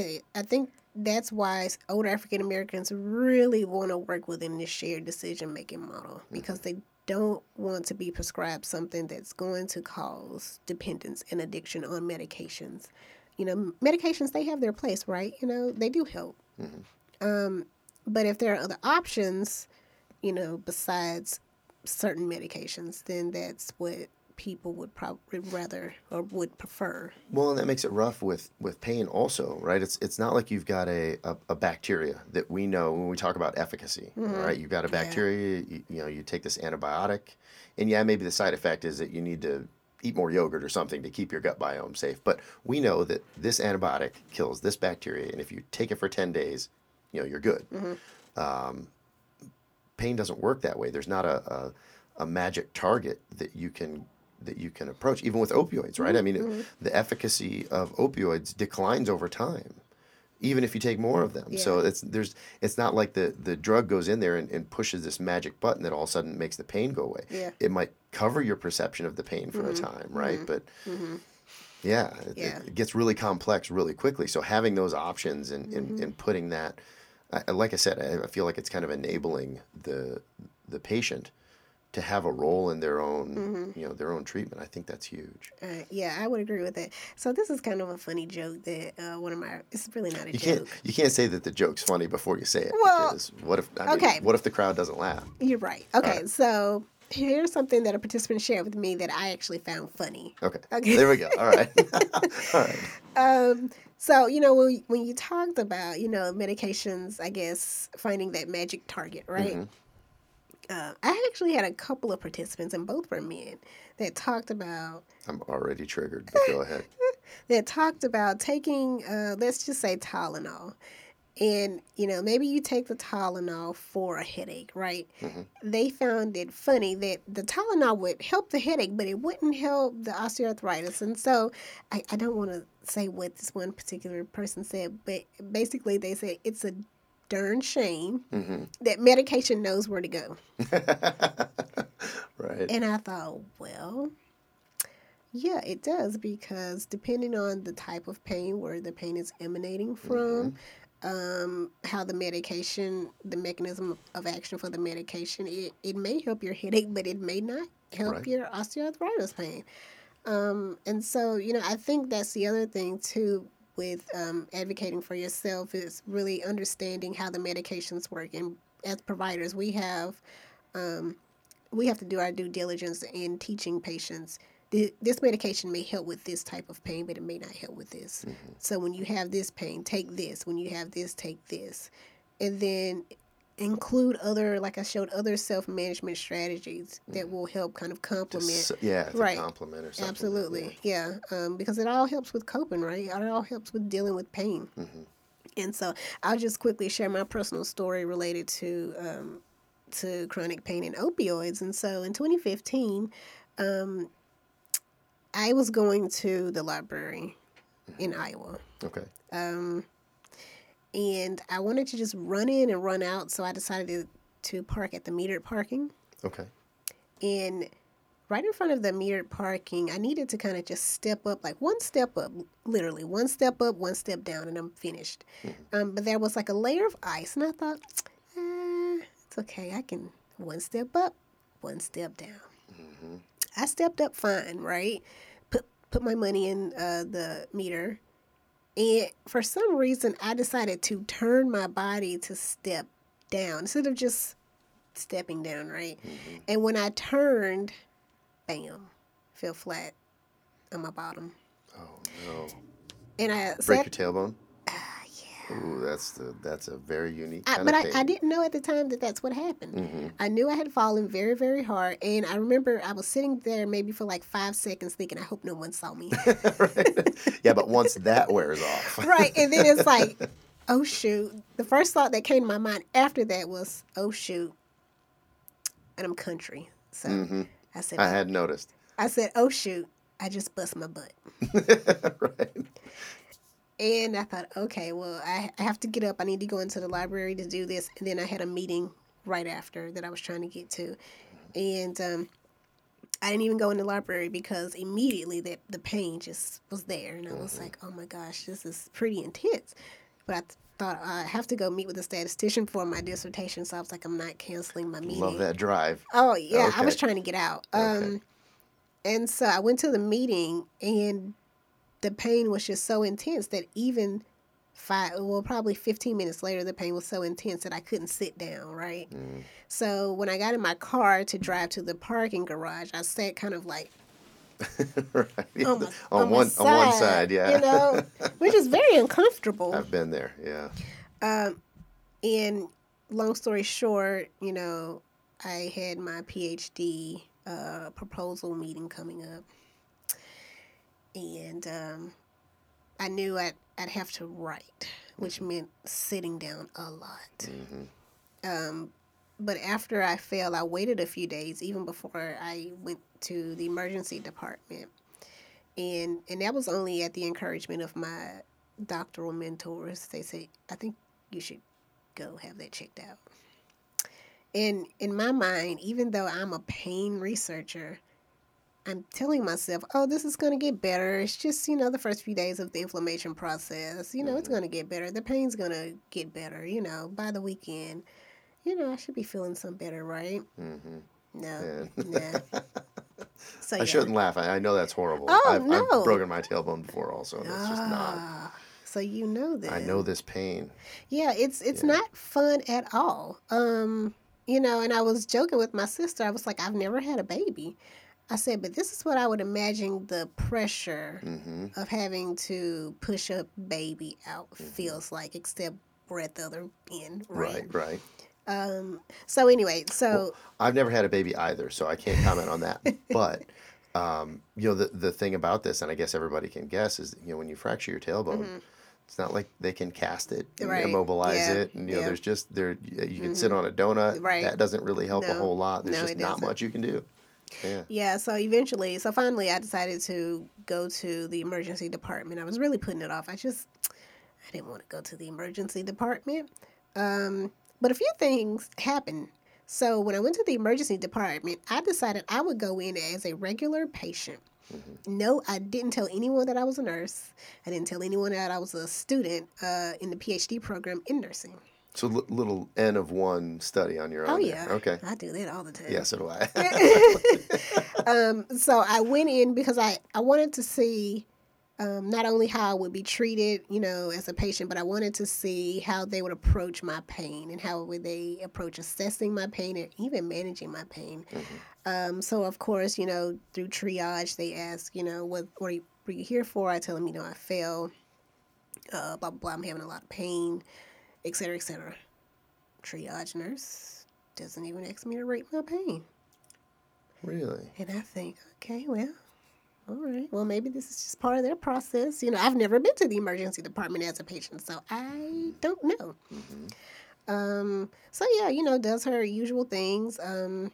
that's why older African Americans really want to work within this shared decision-making model, mm-hmm. because they don't want to be prescribed something that's going to cause dependence and addiction on medications. Medications, they have their place, right? They do help. Mm-hmm. But if there are other options, besides certain medications, then that's what people would probably rather or would prefer. Well, and that makes it rough with pain also, right? It's not like you've got a bacteria that we know when we talk about efficacy, mm-hmm. right? You've got a bacteria, you take this antibiotic, and maybe the side effect is that you need to eat more yogurt or something to keep your gut biome safe. But we know that this antibiotic kills this bacteria, and if you take it for 10 days, you're good. Mm-hmm. Pain doesn't work that way. There's not a magic target that you can approach, even with opioids, right? Mm-hmm. I mean, the efficacy of opioids declines over time, even if you take more of them. Yeah. So it's not like the drug goes in there and pushes this magic button that all of a sudden makes the pain go away. Yeah. It might cover your perception of the pain for mm-hmm. a time, right? Mm-hmm. But it gets really complex really quickly. So having those options and putting that, like I said, I feel like it's kind of enabling the patient to have a role in their own, mm-hmm. Their own treatment. I think that's huge. I would agree with that. So this is kind of a funny joke that it's really not a joke. You can't say that the joke's funny before you say it. Well, because what if the crowd doesn't laugh? You're right. Okay, right. So here's something that a participant shared with me that I actually found funny. Okay. There we go. All right. All right. So, when you talked about, medications, I guess, finding that magic target, right? Mm-hmm. I actually had a couple of participants, and both were men, that talked about... I'm already triggered, but go ahead. That talked about taking, let's just say Tylenol. And, maybe you take the Tylenol for a headache, right? Mm-hmm. They found it funny that the Tylenol would help the headache, but it wouldn't help the osteoarthritis. And so I don't want to say what this one particular person said, but basically they said it's a darn shame mm-hmm. that medication knows where to go. Right. And I thought, well, yeah, it does, because depending on the type of pain, where the pain is emanating from, mm-hmm. How the mechanism of action for the medication, it may help your headache, but it may not help your osteoarthritis pain. And so, I think that's the other thing, too, with advocating for yourself is really understanding how the medications work. And as providers, we have to do our due diligence in teaching patients this medication may help with this type of pain, but it may not help with this. Mm-hmm. So when you have this pain, take this. When you have this, take this. And then include other self-management strategies that will help kind of complement. Complement or something. Absolutely, because it all helps with coping, right? It all helps with dealing with pain. Mm-hmm. And so I'll just quickly share my personal story related to chronic pain and opioids. And so in 2015, I was going to the library in Iowa. Okay. And I wanted to just run in and run out, so I decided to park at the metered parking. Okay. And right in front of the metered parking, I needed to kind of just step up, like one step up, literally. One step up, one step down, and I'm finished. Mm-hmm. But there was like a layer of ice, and I thought, it's okay. I can one step up, one step down. Mm-hmm. I stepped up fine, right? Put my money in the meter. And for some reason, I decided to turn my body to step down instead of just stepping down, right? Mm-hmm. And when I turned, bam, fell flat on my bottom. Oh, no. And I break your tailbone? Yeah. Ooh, that's a very unique kind of pain. But I didn't know at the time that that's what happened. Mm-hmm. I knew I had fallen very, very hard. And I remember I was sitting there maybe for like 5 seconds thinking, I hope no one saw me. Right. Yeah, but once that wears off. Right. And then it's like, oh, shoot. The first thought that came to my mind after that was, oh, shoot. And I'm country. So mm-hmm. I said, I had noticed. I said, oh, shoot. I just bust my butt. Right. And I thought, okay, well, I have to get up. I need to go into the library to do this. And then I had a meeting right after that I was trying to get to. And I didn't even go in the library because immediately the pain just was there. And I was like, oh, my gosh, this is pretty intense. But I thought, I have to go meet with a statistician for my dissertation. So I was like, I'm not canceling my meeting. Love that drive. Oh, yeah. Okay. I was trying to get out. Okay. And so I went to the meeting, and the pain was just so intense that even probably 15 minutes later, the pain was so intense that I couldn't sit down, right? Mm. So when I got in my car to drive to the parking garage, I sat kind of like Right. On one side, yeah. You know, which is very uncomfortable. I've been there, yeah. And long story short, you know, I had my PhD proposal meeting coming up. And I knew I'd have to write, which meant sitting down a lot. Mm-hmm. But after I failed, I waited a few days, even before I went to the emergency department. And that was only at the encouragement of my doctoral mentors. They said, I think you should go have that checked out. And in my mind, even though I'm a pain researcher, I'm telling myself, oh, this is going to get better. It's just, you know, the first few days of the inflammation process. You know, mm-hmm. It's going to get better. The pain's going to get better, you know, by the weekend. You know, I should be feeling some better, right? Mm-hmm. No. Yeah. No. So, yeah. I shouldn't laugh. I know that's horrible. Oh, I've broken my tailbone before also. And it's just not. So you know this. I know this pain. Yeah, it's not fun at all. You know, and I was joking with my sister. I was like, I've never had a baby. I said, but this is what I would imagine the pressure mm-hmm. of having to push a baby out mm-hmm. feels like, except we're at the other end. Right. So anyway, well, I've never had a baby either, so I can't comment on that. But, you know, the thing about this, and I guess everybody can guess, is, you know, when you fracture your tailbone, mm-hmm. it's not like they can cast it and right. immobilize yeah. it. And, you know, yeah. you can mm-hmm. sit on a donut. Right. That doesn't really help a whole lot. There's just not much you can do. Yeah, so finally I decided to go to the emergency department. I was really putting it off. I didn't want to go to the emergency department. But a few things happened. So when I went to the emergency department, I decided I would go in as a regular patient. Mm-hmm. No, I didn't tell anyone that I was a nurse. I didn't tell anyone that I was a student in the PhD program in nursing. So little N of one study on your own. Oh, yeah. There. Okay. I do that all the time. Yeah, so do I. So I went in because I wanted to see not only how I would be treated, you know, as a patient, but I wanted to see how they would approach my pain and how would they approach assessing my pain and even managing my pain. Mm-hmm. So, of course, you know, through triage, they ask, you know, what were you here for? I tell them, you know, I fell, blah, blah, blah, I'm having a lot of pain. Et cetera, et cetera. Triage nurse doesn't even ask me to rate my pain. Really? And I think, okay, well, all right. Well, maybe this is just part of their process. You know, I've never been to the emergency department as a patient, so I don't know. Mm-hmm. So, yeah, you know, does her usual things. And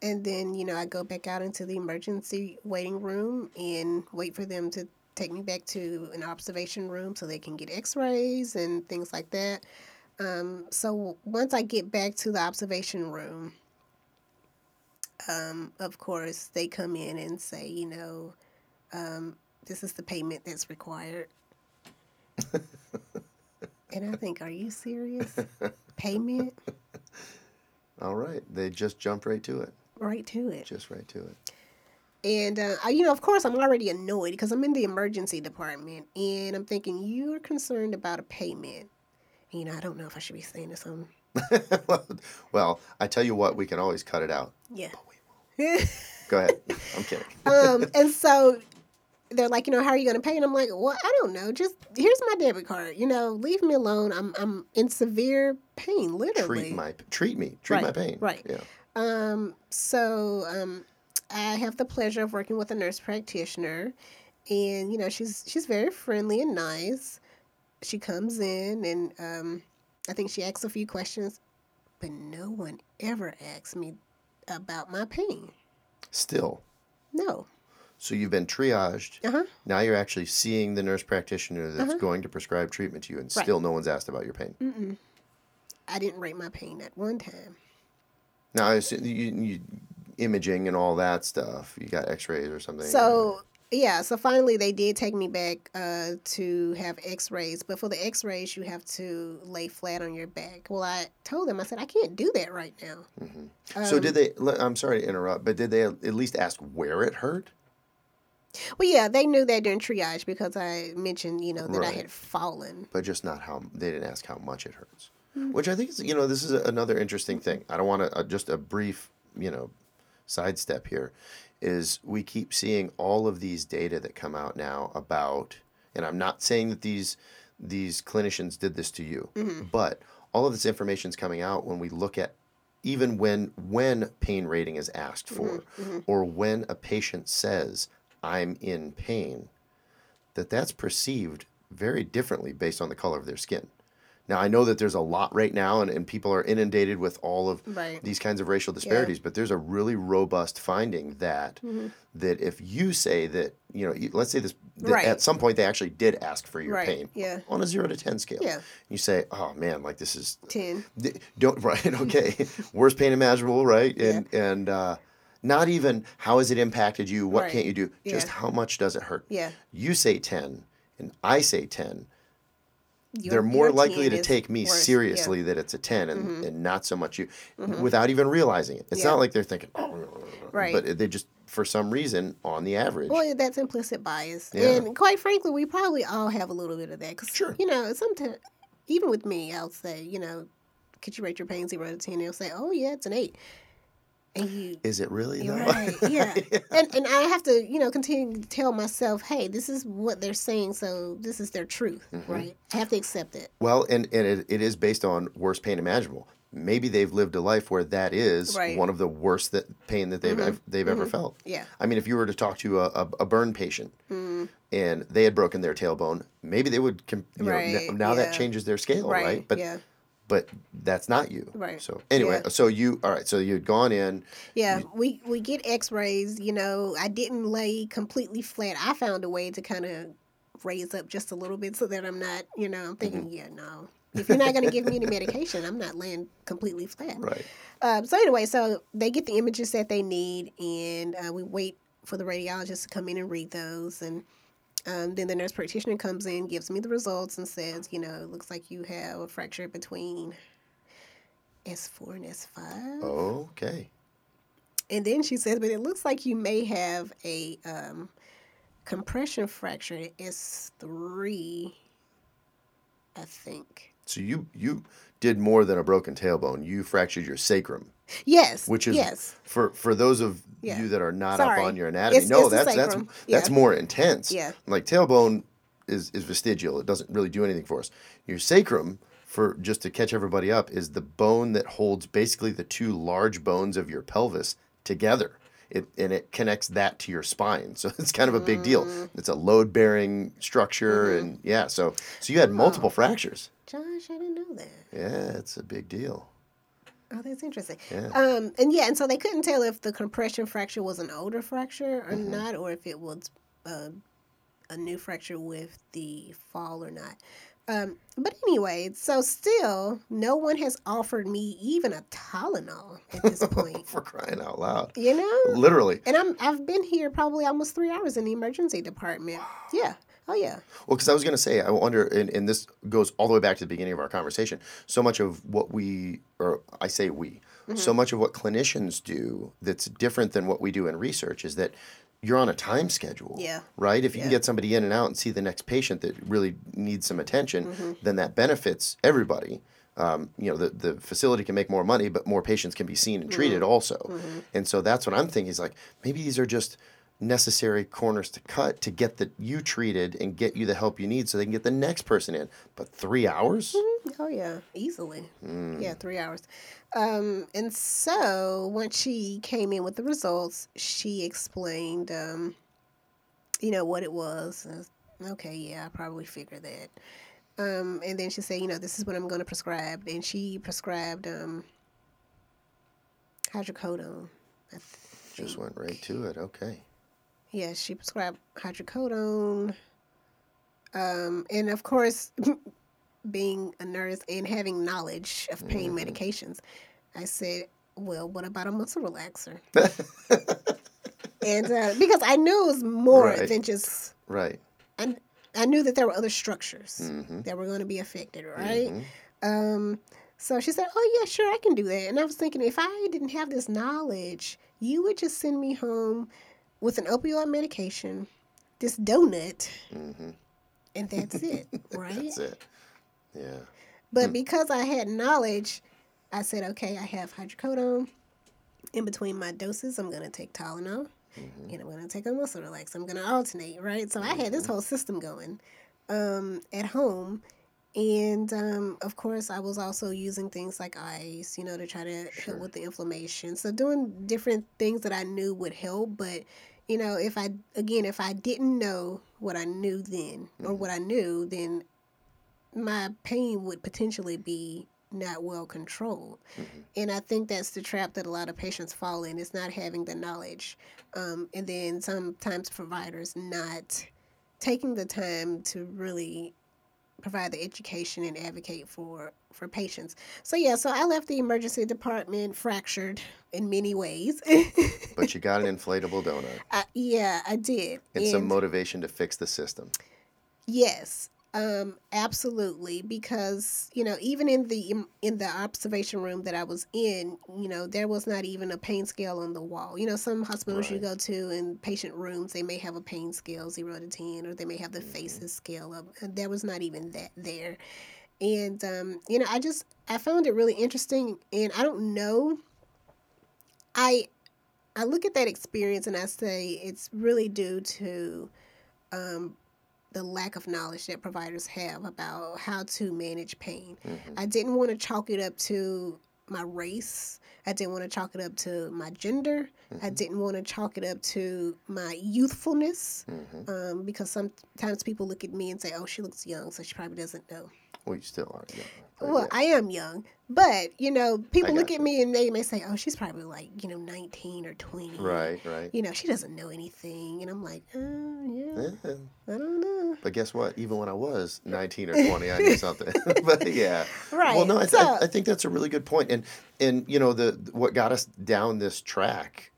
then, you know, I go back out into the emergency waiting room and wait for them to take me back to an observation room so they can get x-rays and things like that. So once I get back to the observation room, of course, they come in and say, you know, this is the payment that's required. And I think, are you serious? Payment? All right. They just jumped right to it. Right to it. Just right to it. And, you know, of course, I'm already annoyed because I'm in the emergency department and I'm thinking, you're concerned about a payment. And, you know, I don't know if I should be saying this on. Well, I tell you what, we can always cut it out. Yeah. But we won't. Go ahead. I'm kidding. And so they're like, you know, how are you going to pay? And I'm like, well, I don't know. Just here's my debit card. You know, leave me alone. I'm in severe pain, literally. Treat my pain. Right. Yeah. I have the pleasure of working with a nurse practitioner, and, you know, she's very friendly and nice. She comes in, and I think she asks a few questions, but no one ever asks me about my pain. Still? No. So you've been triaged. Uh-huh. Now you're actually seeing the nurse practitioner that's uh-huh. going to prescribe treatment to you, and right. still no one's asked about your pain. Mm-mm. I didn't rate my pain at one time. Now, I assume you imaging and all that stuff. You got x-rays or something. So, yeah. So finally they did take me back to have x-rays. But for the x-rays, you have to lay flat on your back. Well, I told them, I said, I can't do that right now. Mm-hmm. So did they, I'm sorry to interrupt, but did they at least ask where it hurt? Well, yeah, they knew that during triage because I mentioned, you know, that right. I had fallen. But just not how, they didn't ask how much it hurts. Mm-hmm. Which I think is, you know, this is another interesting thing. I don't want to, just a brief, you know, sidestep here, is we keep seeing all of these data that come out now about, and I'm not saying that these clinicians did this to you, mm-hmm. but all of this information is coming out when we look at even when pain rating is asked for, mm-hmm. or when a patient says, I'm in pain, that's perceived very differently based on the color of their skin. Now, I know that there's a lot right now, and people are inundated with all of these kinds of racial disparities, but there's a really robust finding that mm-hmm. that if you say that, you know, let's say this, that at some point they actually did ask for your pain on a 0 to 10 scale. Yeah. You say, oh, man, like this is... 10. Worst pain imaginable, right? And, not even how has it impacted you, what can't you do, just how much does it hurt. Yeah. You say 10 and I say 10. They're more likely to take me seriously that it's a 10 and, mm-hmm. and not so much you, mm-hmm. without even realizing it. It's not like they're thinking, oh, but they just, for some reason, on the average. Well, that's implicit bias. Yeah. And quite frankly, we probably all have a little bit of that. Cause, you know, sometimes, even with me, I'll say, you know, could you rate your pain 0 to 10? They'll say, oh, yeah, it's an 8. And is it really though? Right, yeah. And I have to, you know, continue to tell myself, hey, this is what they're saying, so this is their truth, mm-hmm. right? I have to accept it. Well, and it is based on worst pain imaginable. Maybe they've lived a life where that is one of the worst pain that they've mm-hmm. ever felt. Yeah. I mean, if you were to talk to a burn patient mm-hmm. and they had broken their tailbone, maybe they would, you know, now that changes their scale, right? But but that's not you. Right. So anyway, so you, all right, so you'd gone in. Yeah, we get x-rays, you know, I didn't lay completely flat. I found a way to kind of raise up just a little bit so that I'm not, you know, I'm thinking, mm-hmm. yeah, no. If you're not going to give me any medication, I'm not laying completely flat. Right. So anyway, so they get the images that they need, and we wait for the radiologist to come in and read those, and then the nurse practitioner comes in, gives me the results, and says, you know, it looks like you have a fracture between S4 and S5. Okay. And then she says, but it looks like you may have a compression fracture at S3, I think. So you did more than a broken tailbone. You fractured your sacrum. Yes. Which is for those of you that are not up on your anatomy. That's more intense. Yeah. Like tailbone is vestigial. It doesn't really do anything for us. Your sacrum, for just to catch everybody up, is the bone that holds basically the two large bones of your pelvis together. It connects that to your spine. So it's kind of a big deal. It's a load-bearing structure and so you had multiple fractures. Josh, I didn't know that. Yeah, it's a big deal. Oh, that's interesting. Yeah. And so they couldn't tell if the compression fracture was an older fracture or mm-hmm. not, or if it was a new fracture with the fall or not. But anyway, so still, no one has offered me even a Tylenol at this point. For crying out loud. You know? Literally. And I've been here probably almost 3 hours in the emergency department. Wow. Yeah. Oh, yeah. Well, because I was going to say, I wonder, and this goes all the way back to the beginning of our conversation, so much of what mm-hmm. so much of what clinicians do that's different than what we do in research is that you're on a time schedule, right? If you can get somebody in and out and see the next patient that really needs some attention, mm-hmm. then that benefits everybody. You know, the facility can make more money, but more patients can be seen and treated mm-hmm. also. Mm-hmm. And so that's what I'm thinking is like, maybe these are just necessary corners to cut to get you treated and get you the help you need so they can get the next person in. But 3 hours? Mm-hmm. Oh, yeah. Easily. Mm. Yeah, 3 hours. And so once she came in with the results, she explained, you know, what it was. I was okay, yeah, I probably figured that. And then she said, you know, this is what I'm going to prescribe. And she prescribed hydrocodone. Just went right to it. Okay. Yeah, she prescribed hydrocodone. And, of course, being a nurse and having knowledge of pain mm-hmm. medications, I said, well, what about a muscle relaxer? And because I knew it was more than just... Right. I knew that there were other structures mm-hmm. that were going to be affected, right? Mm-hmm. So she said, oh, yeah, sure, I can do that. And I was thinking, if I didn't have this knowledge, you would just send me home with an opioid medication, this donut, mm-hmm. and that's it, right? That's it, yeah. But because I had knowledge, I said, okay, I have hydrocodone, in between my doses, I'm going to take Tylenol, mm-hmm. and I'm going to take a muscle relax. I'm going to alternate, right? So I had this whole system going at home. And, of course, I was also using things like ice, you know, to try to help with the inflammation. So doing different things that I knew would help. But, you know, if I didn't know what I knew then, mm-hmm. or what I knew, then my pain would potentially be not well controlled. Mm-hmm. And I think that's the trap that a lot of patients fall in, is not having the knowledge. And then sometimes providers not taking the time to really provide the education and advocate for patients. So I left the emergency department fractured in many ways. But you got an inflatable donut. I did. And some motivation to fix the system. Yes, absolutely. Because, you know, even in the observation room that I was in, you know, there was not even a pain scale on the wall. You know, some hospitals you go to and patient rooms, they may have a pain scale 0 to 10, or they may have the FACES scale up. There was not even that there. And, you know, I found it really interesting. And I don't know. I look at that experience and I say it's really due to, the lack of knowledge that providers have about how to manage pain. Mm-hmm. I didn't want to chalk it up to my race. I didn't want to chalk it up to my gender. Mm-hmm. I didn't want to chalk it up to my youthfulness, mm-hmm. Because sometimes people look at me and say, oh, she looks young, so she probably doesn't know. Well, you still are young. Well, yeah. I am young, but, you know, people look at me and they may say, oh, she's probably like, you know, 19 or 20. Right, right. You know, she doesn't know anything. And I'm like, yeah, I don't know. But guess what? Even when I was 19 or 20, I knew something. But yeah. Right. Well, no, I think that's a really good point. And you know, what got us down this track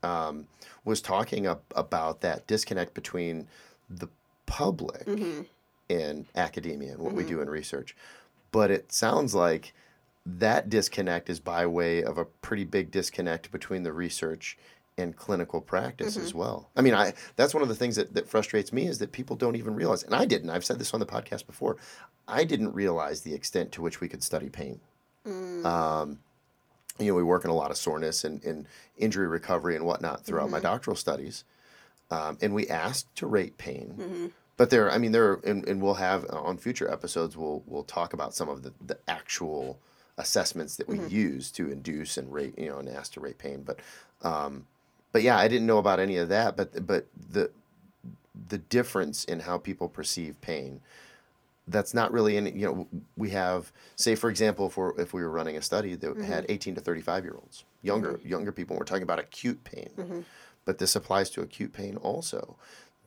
was talking about that disconnect between the public mm-hmm. in academia and what mm-hmm. we do in research. But it sounds like that disconnect is by way of a pretty big disconnect between the research and clinical practice mm-hmm. as well. I mean, that's one of the things that frustrates me, is that people don't even realize, and I didn't. I've said this on the podcast before. I didn't realize the extent to which we could study pain. Mm. You know, we work in a lot of soreness and injury recovery and whatnot throughout mm-hmm. my doctoral studies. And we asked to rate pain. Mm-hmm. But and we'll have on future episodes, we'll talk about some of the actual assessments that we mm-hmm. use to induce and rate, you know, and ask to rate pain. But yeah, I didn't know about any of that. But the difference in how people perceive pain, that's not really any, you know, we have, say, for example, if we were running a study that mm-hmm. had 18 to 35-year-olds, younger people, we're talking about acute pain. Mm-hmm. But this applies to acute pain also,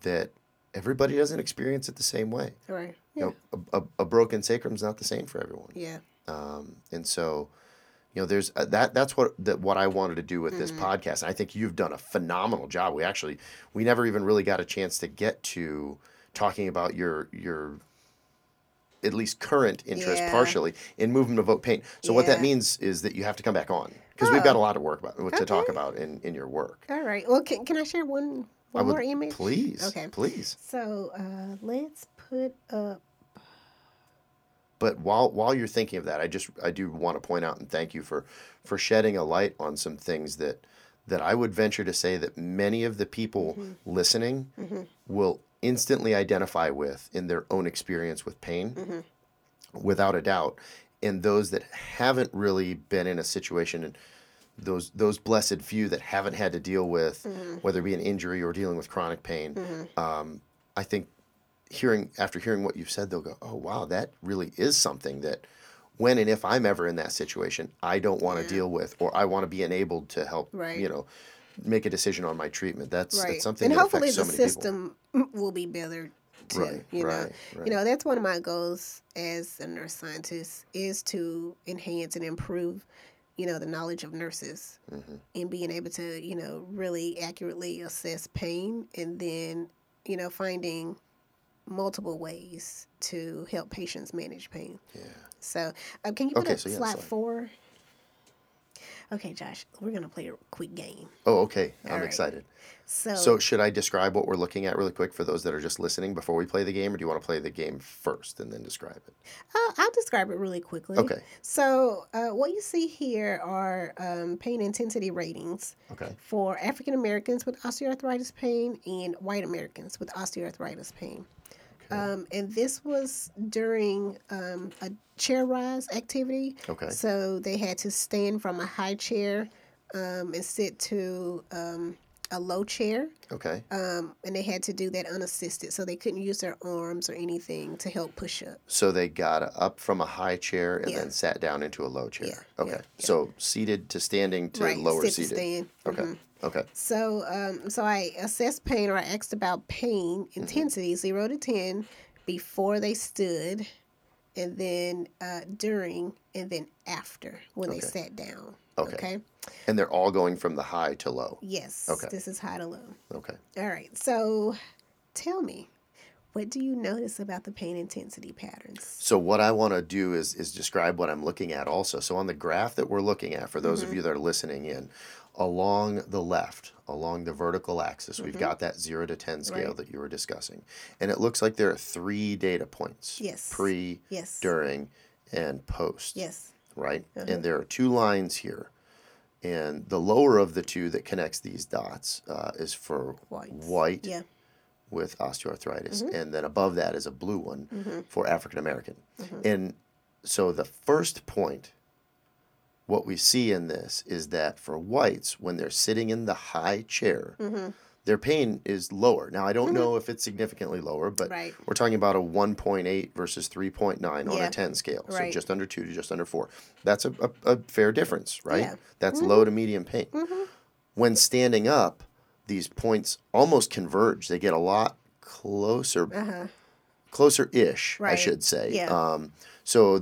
that everybody doesn't experience it the same way. Right. Yeah. You know, a broken sacrum is not the same for everyone. Yeah. And so, you know, there's that's what I wanted to do with mm-hmm. this podcast. And I think you've done a phenomenal job. We never even really got a chance to get to talking about your at least current interest partially in movement to vote pain. So what that means is that you have to come back on, because we've got a lot to talk about in your work. All right. Well, can I share one more image? Please. Okay. Please. So let's put up. But while you're thinking of that, I do want to point out and thank you for shedding a light on some things that I would venture to say that many of the people mm-hmm. listening mm-hmm. will instantly identify with in their own experience with pain, mm-hmm. without a doubt. And those that haven't really been in a situation, and those blessed few that haven't had to deal with, mm-hmm. whether it be an injury or dealing with chronic pain, mm-hmm. I think after hearing what you've said, they'll go, oh, wow, that really is something that when and if I'm ever in that situation, I don't want to deal with, or I want to be enabled to help, you know, make a decision on my treatment. That's something that affects so many people. And hopefully the system will be better too. Right. You know, that's one of my goals as a nurse scientist, is to enhance and improve, you know, the knowledge of nurses mm-hmm. and being able to, you know, really accurately assess pain, and then, you know, finding multiple ways to help patients manage pain. Yeah. So can you put up slide 4? Okay, Josh, we're going to play a quick game. Oh, okay. I'm excited. So should I describe what we're looking at really quick for those that are just listening before we play the game, or do you want to play the game first and then describe it? I'll describe it really quickly. Okay. So what you see here are pain intensity ratings for African Americans with osteoarthritis pain and white Americans with osteoarthritis pain. And this was during a chair rise activity. Okay. So they had to stand from a high chair and sit to a low chair. Okay. And they had to do that unassisted. So they couldn't use their arms or anything to help push up. So they got up from a high chair and then sat down into a low chair. Yeah. Okay. Yeah. So seated to standing to lower sit seated. To stand. Okay. Mm-hmm. Okay. So so I assessed pain, or I asked about pain intensity, 0 to 10, before they stood, and then during, and then after when they sat down. Okay. And they're all going from the high to low. Yes. Okay. This is high to low. Okay. All right. So tell me, what do you notice about the pain intensity patterns? So what I want to do is describe what I'm looking at also. So on the graph that we're looking at, for those of you that are listening in, along the left, along the vertical axis, we've got that 0 to 10 scale that you were discussing. And it looks like there are three data points. Yes. Pre, during, and post. Yes. Right? Uh-huh. And there are two lines here. And the lower of the two that connects these dots is for white with osteoarthritis. Mm-hmm. And then above that is a blue one for African American. Mm-hmm. And so the first point, what we see in this is that for whites, when they're sitting in the high chair, their pain is lower. Now, I don't know if it's significantly lower, but we're talking about a 1.8 versus 3.9 on a 10 scale. So just under 2 to just under 4. That's a fair difference, right? Yeah. That's low to medium pain. Mm-hmm. When standing up, these points almost converge. They get a lot closer, closer-ish, I should say. Yeah. So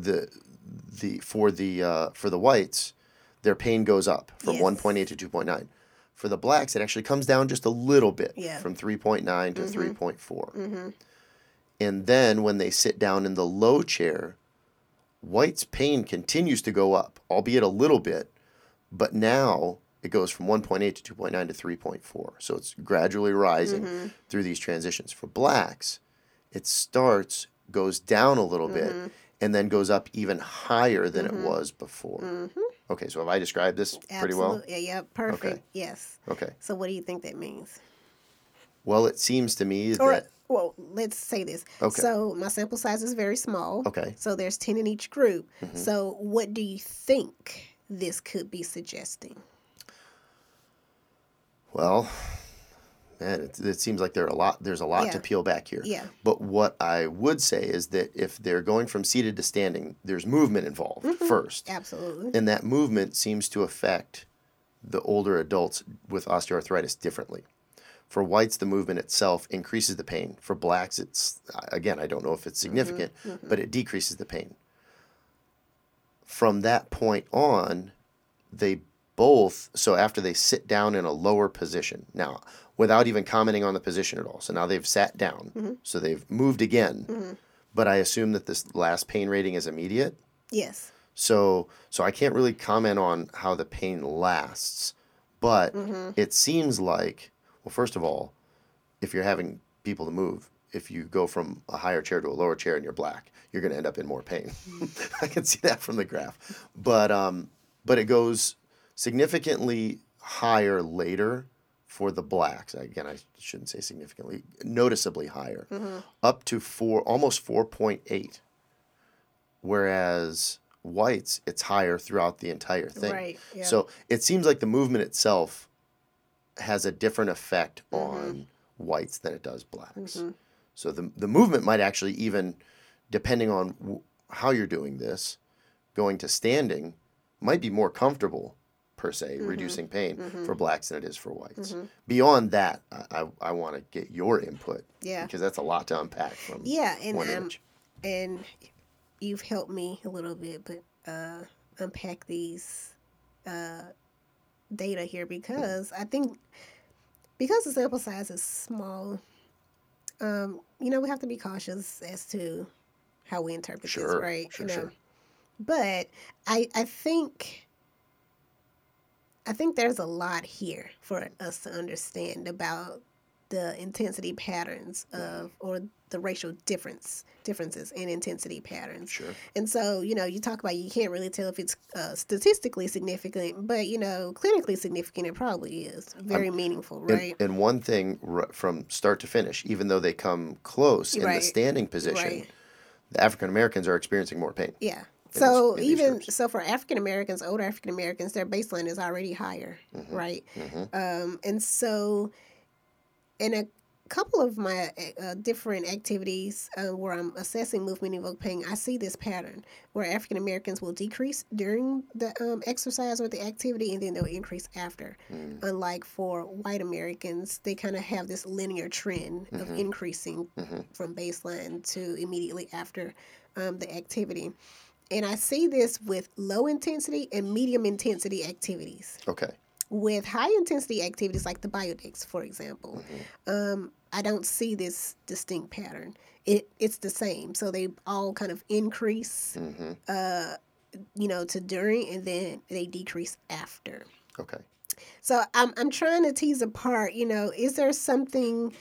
for the whites, their pain goes up from 1.8 to 2.9. For the blacks, it actually comes down just a little bit from 3.9 to 3.4. Mm-hmm. And then when they sit down in the low chair, whites' pain continues to go up, albeit a little bit, but now it goes from 1.8 to 2.9 to 3.4. So it's gradually rising through these transitions. For blacks, it goes down a little bit, and then goes up even higher than it was before. Mm-hmm. Okay, so have I described this pretty well? Absolutely, yeah, perfect, yes. Okay. So what do you think that means? Well, it seems to me that... Well, let's say this. Okay. So my sample size is very small. Okay. So there's 10 in each group. Mm-hmm. So what do you think this could be suggesting? Well... Man, it seems like there's a lot to peel back here. Yeah. But what I would say is that if they're going from seated to standing, there's movement involved first. Absolutely. And that movement seems to affect the older adults with osteoarthritis differently. For whites, the movement itself increases the pain. For blacks, it's, again, I don't know if it's significant, but it decreases the pain. From that point on, so after they sit down in a lower position, now without even commenting on the position at all. So now they've sat down, so they've moved again, but I assume that this last pain rating is immediate? Yes. So I can't really comment on how the pain lasts, but it seems like, well, first of all, if you're having people to move, if you go from a higher chair to a lower chair and you're black, you're going to end up in more pain. I can see that from the graph. But it goes... significantly higher later for the blacks. Again, I shouldn't say significantly, noticeably higher, up to almost 4.8. Whereas whites, it's higher throughout the entire thing. Right, yeah. So it seems like the movement itself has a different effect on whites than it does blacks. Mm-hmm. So the movement might actually even, depending on how you're doing this, going to standing might be more comfortable per se, reducing pain for blacks than it is for whites. Mm-hmm. Beyond that, I want to get your input because that's a lot to unpack from one image. And you've helped me a little bit, but unpack these data here because I think because the sample size is small, we have to be cautious as to how we interpret this, right? Sure. But I think... I think there's a lot here for us to understand about the intensity patterns of, or the racial differences in intensity patterns. Sure. And so, you know, you talk about you can't really tell if it's statistically significant, but, you know, clinically significant it probably is. Very meaningful, right? And one thing from start to finish, even though they come close in the standing position, the African Americans are experiencing more pain. Yeah. So even so, for African Americans, older African Americans, their baseline is already higher, right? And so, in a couple of my different activities where I'm assessing movement-evoked pain, I see this pattern where African Americans will decrease during the exercise or the activity, and then they'll increase after. Unlike for white Americans, they kind of have this linear trend of increasing from baseline to immediately after the activity. And I see this with low intensity and medium intensity activities. Okay. With high intensity activities like the biodex, for example, I don't see this distinct pattern. It's the same. So they all kind of increase, you know, to during, and then they decrease after. Okay. So I'm trying to tease apart, you know, is there something...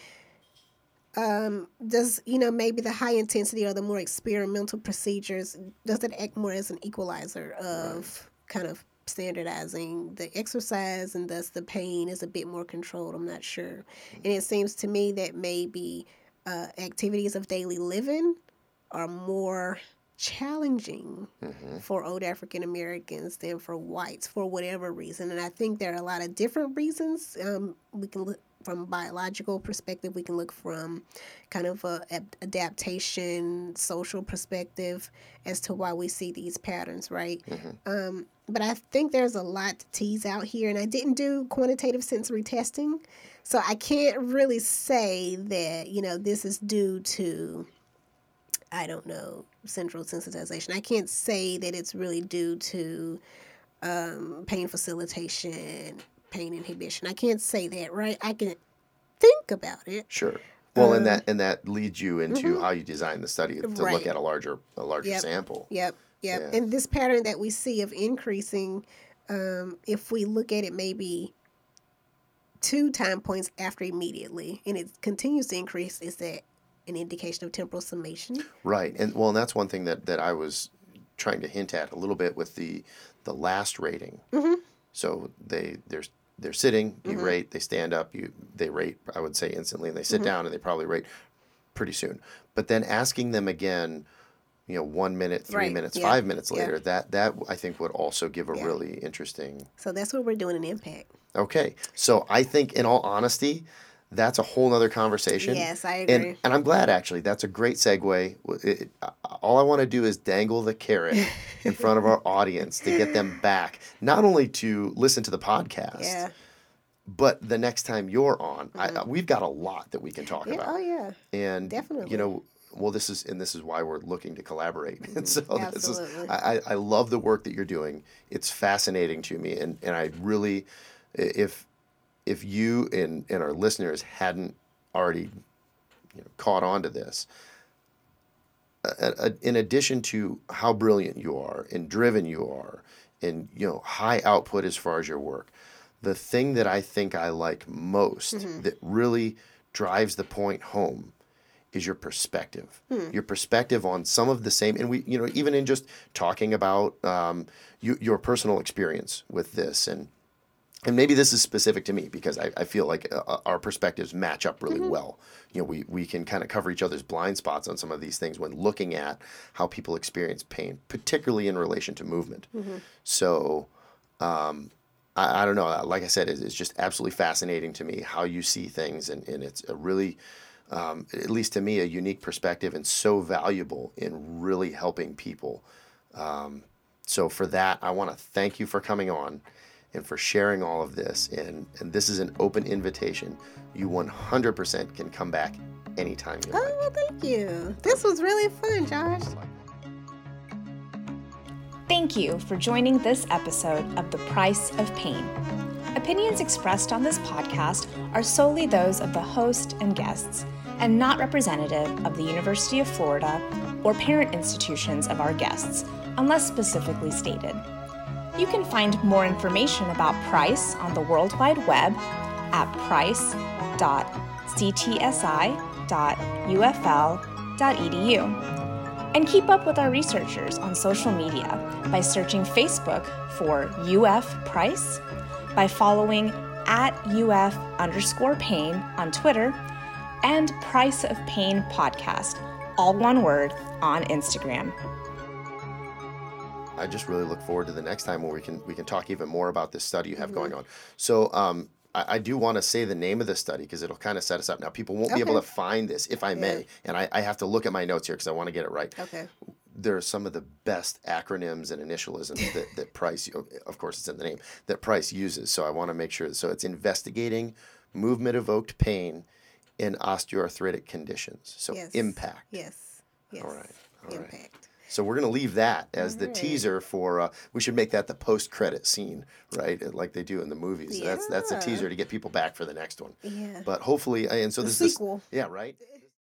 does, you know, maybe the high intensity or the more experimental procedures, does it act more as an equalizer of kind of standardizing the exercise, and thus the pain is a bit more controlled? I'm not sure. And it seems to me that maybe activities of daily living are more challenging for old African Americans than for whites for whatever reason. And I think there are a lot of different reasons. We can look from a biological perspective, we can look from kind of a adaptation, social perspective as to why we see these patterns, right? But I think there's a lot to tease out here, and I didn't do quantitative sensory testing, so I can't really say that, you know, this is due to, I don't know, central sensitization. I can't say that it's really due to pain facilitation, pain inhibition. I can't say that, right? I can think about it. Sure. Well, and that leads you into how you design the study to look at a larger sample. Yeah. And this pattern that we see of increasing, if we look at it maybe 2 time points after immediately, and it continues to increase, is that an indication of temporal summation? Right. And well, and that's one thing that I was trying to hint at a little bit with the last rating. So they're sitting, you rate, they stand up, they rate, I would say instantly, and they sit down and they probably rate pretty soon. But then asking them again, you know, 1 minute, 3 minutes, 5 minutes later, that I think would also give a really interesting... So that's what we're doing in IMPACT. Okay. So I think in all honesty, that's a whole nother conversation. Yes, I agree. And I'm glad, actually. That's a great segue. All I want to do is dangle the carrot in front of our audience to get them back, not only to listen to the podcast, but the next time you're on, we've got a lot that we can talk about. Oh, yeah. And, definitely. You know, well, this is why we're looking to collaborate. And so I love the work that you're doing. It's fascinating to me. And I really, if you and our listeners hadn't already, you know, caught on to this, in addition to how brilliant you are and driven you are and, you know, high output as far as your work, the thing that I think I like most that really drives the point home is your perspective. Your perspective on some of the same, and we, you know, even in just talking about your personal experience with this, and maybe this is specific to me because I feel like our perspectives match up really well. You know, we can kind of cover each other's blind spots on some of these things when looking at how people experience pain, particularly in relation to movement. So I don't know. Like I said, it's just absolutely fascinating to me how you see things. And it's a really, at least to me, a unique perspective and so valuable in really helping people. So for that, I want to thank you for coming on and for sharing all of this. And this is an open invitation. You 100% can come back anytime you like. Oh, well, thank you. This was really fun, Josh. Thank you for joining this episode of The Price of Pain. Opinions expressed on this podcast are solely those of the host and guests and not representative of the University of Florida or parent institutions of our guests, unless specifically stated. You can find more information about Price on the World Wide Web at price.ctsi.ufl.edu. And keep up with our researchers on social media by searching Facebook for UF Price, by following @UF_pain on Twitter, and Price of Pain Podcast, all one word, on Instagram. I just really look forward to the next time where we can talk even more about this study you have going on. So I do want to say the name of the study because it'll kind of set us up. Now, people won't be able to find this, if I may, and I have to look at my notes here because I want to get it right. Okay. There are some of the best acronyms and initialisms that Price, of course it's in the name, that Price uses. So I want to make sure. So it's investigating movement-evoked pain in osteoarthritic conditions. So IMPACT. Yes. All right. IMPACT. So we're going to leave that as the teaser for, we should make that the post-credit scene, right? Like they do in the movies. Yeah. That's a teaser to get people back for the next one. Yeah. But hopefully, and so this is the sequel. Yeah, right?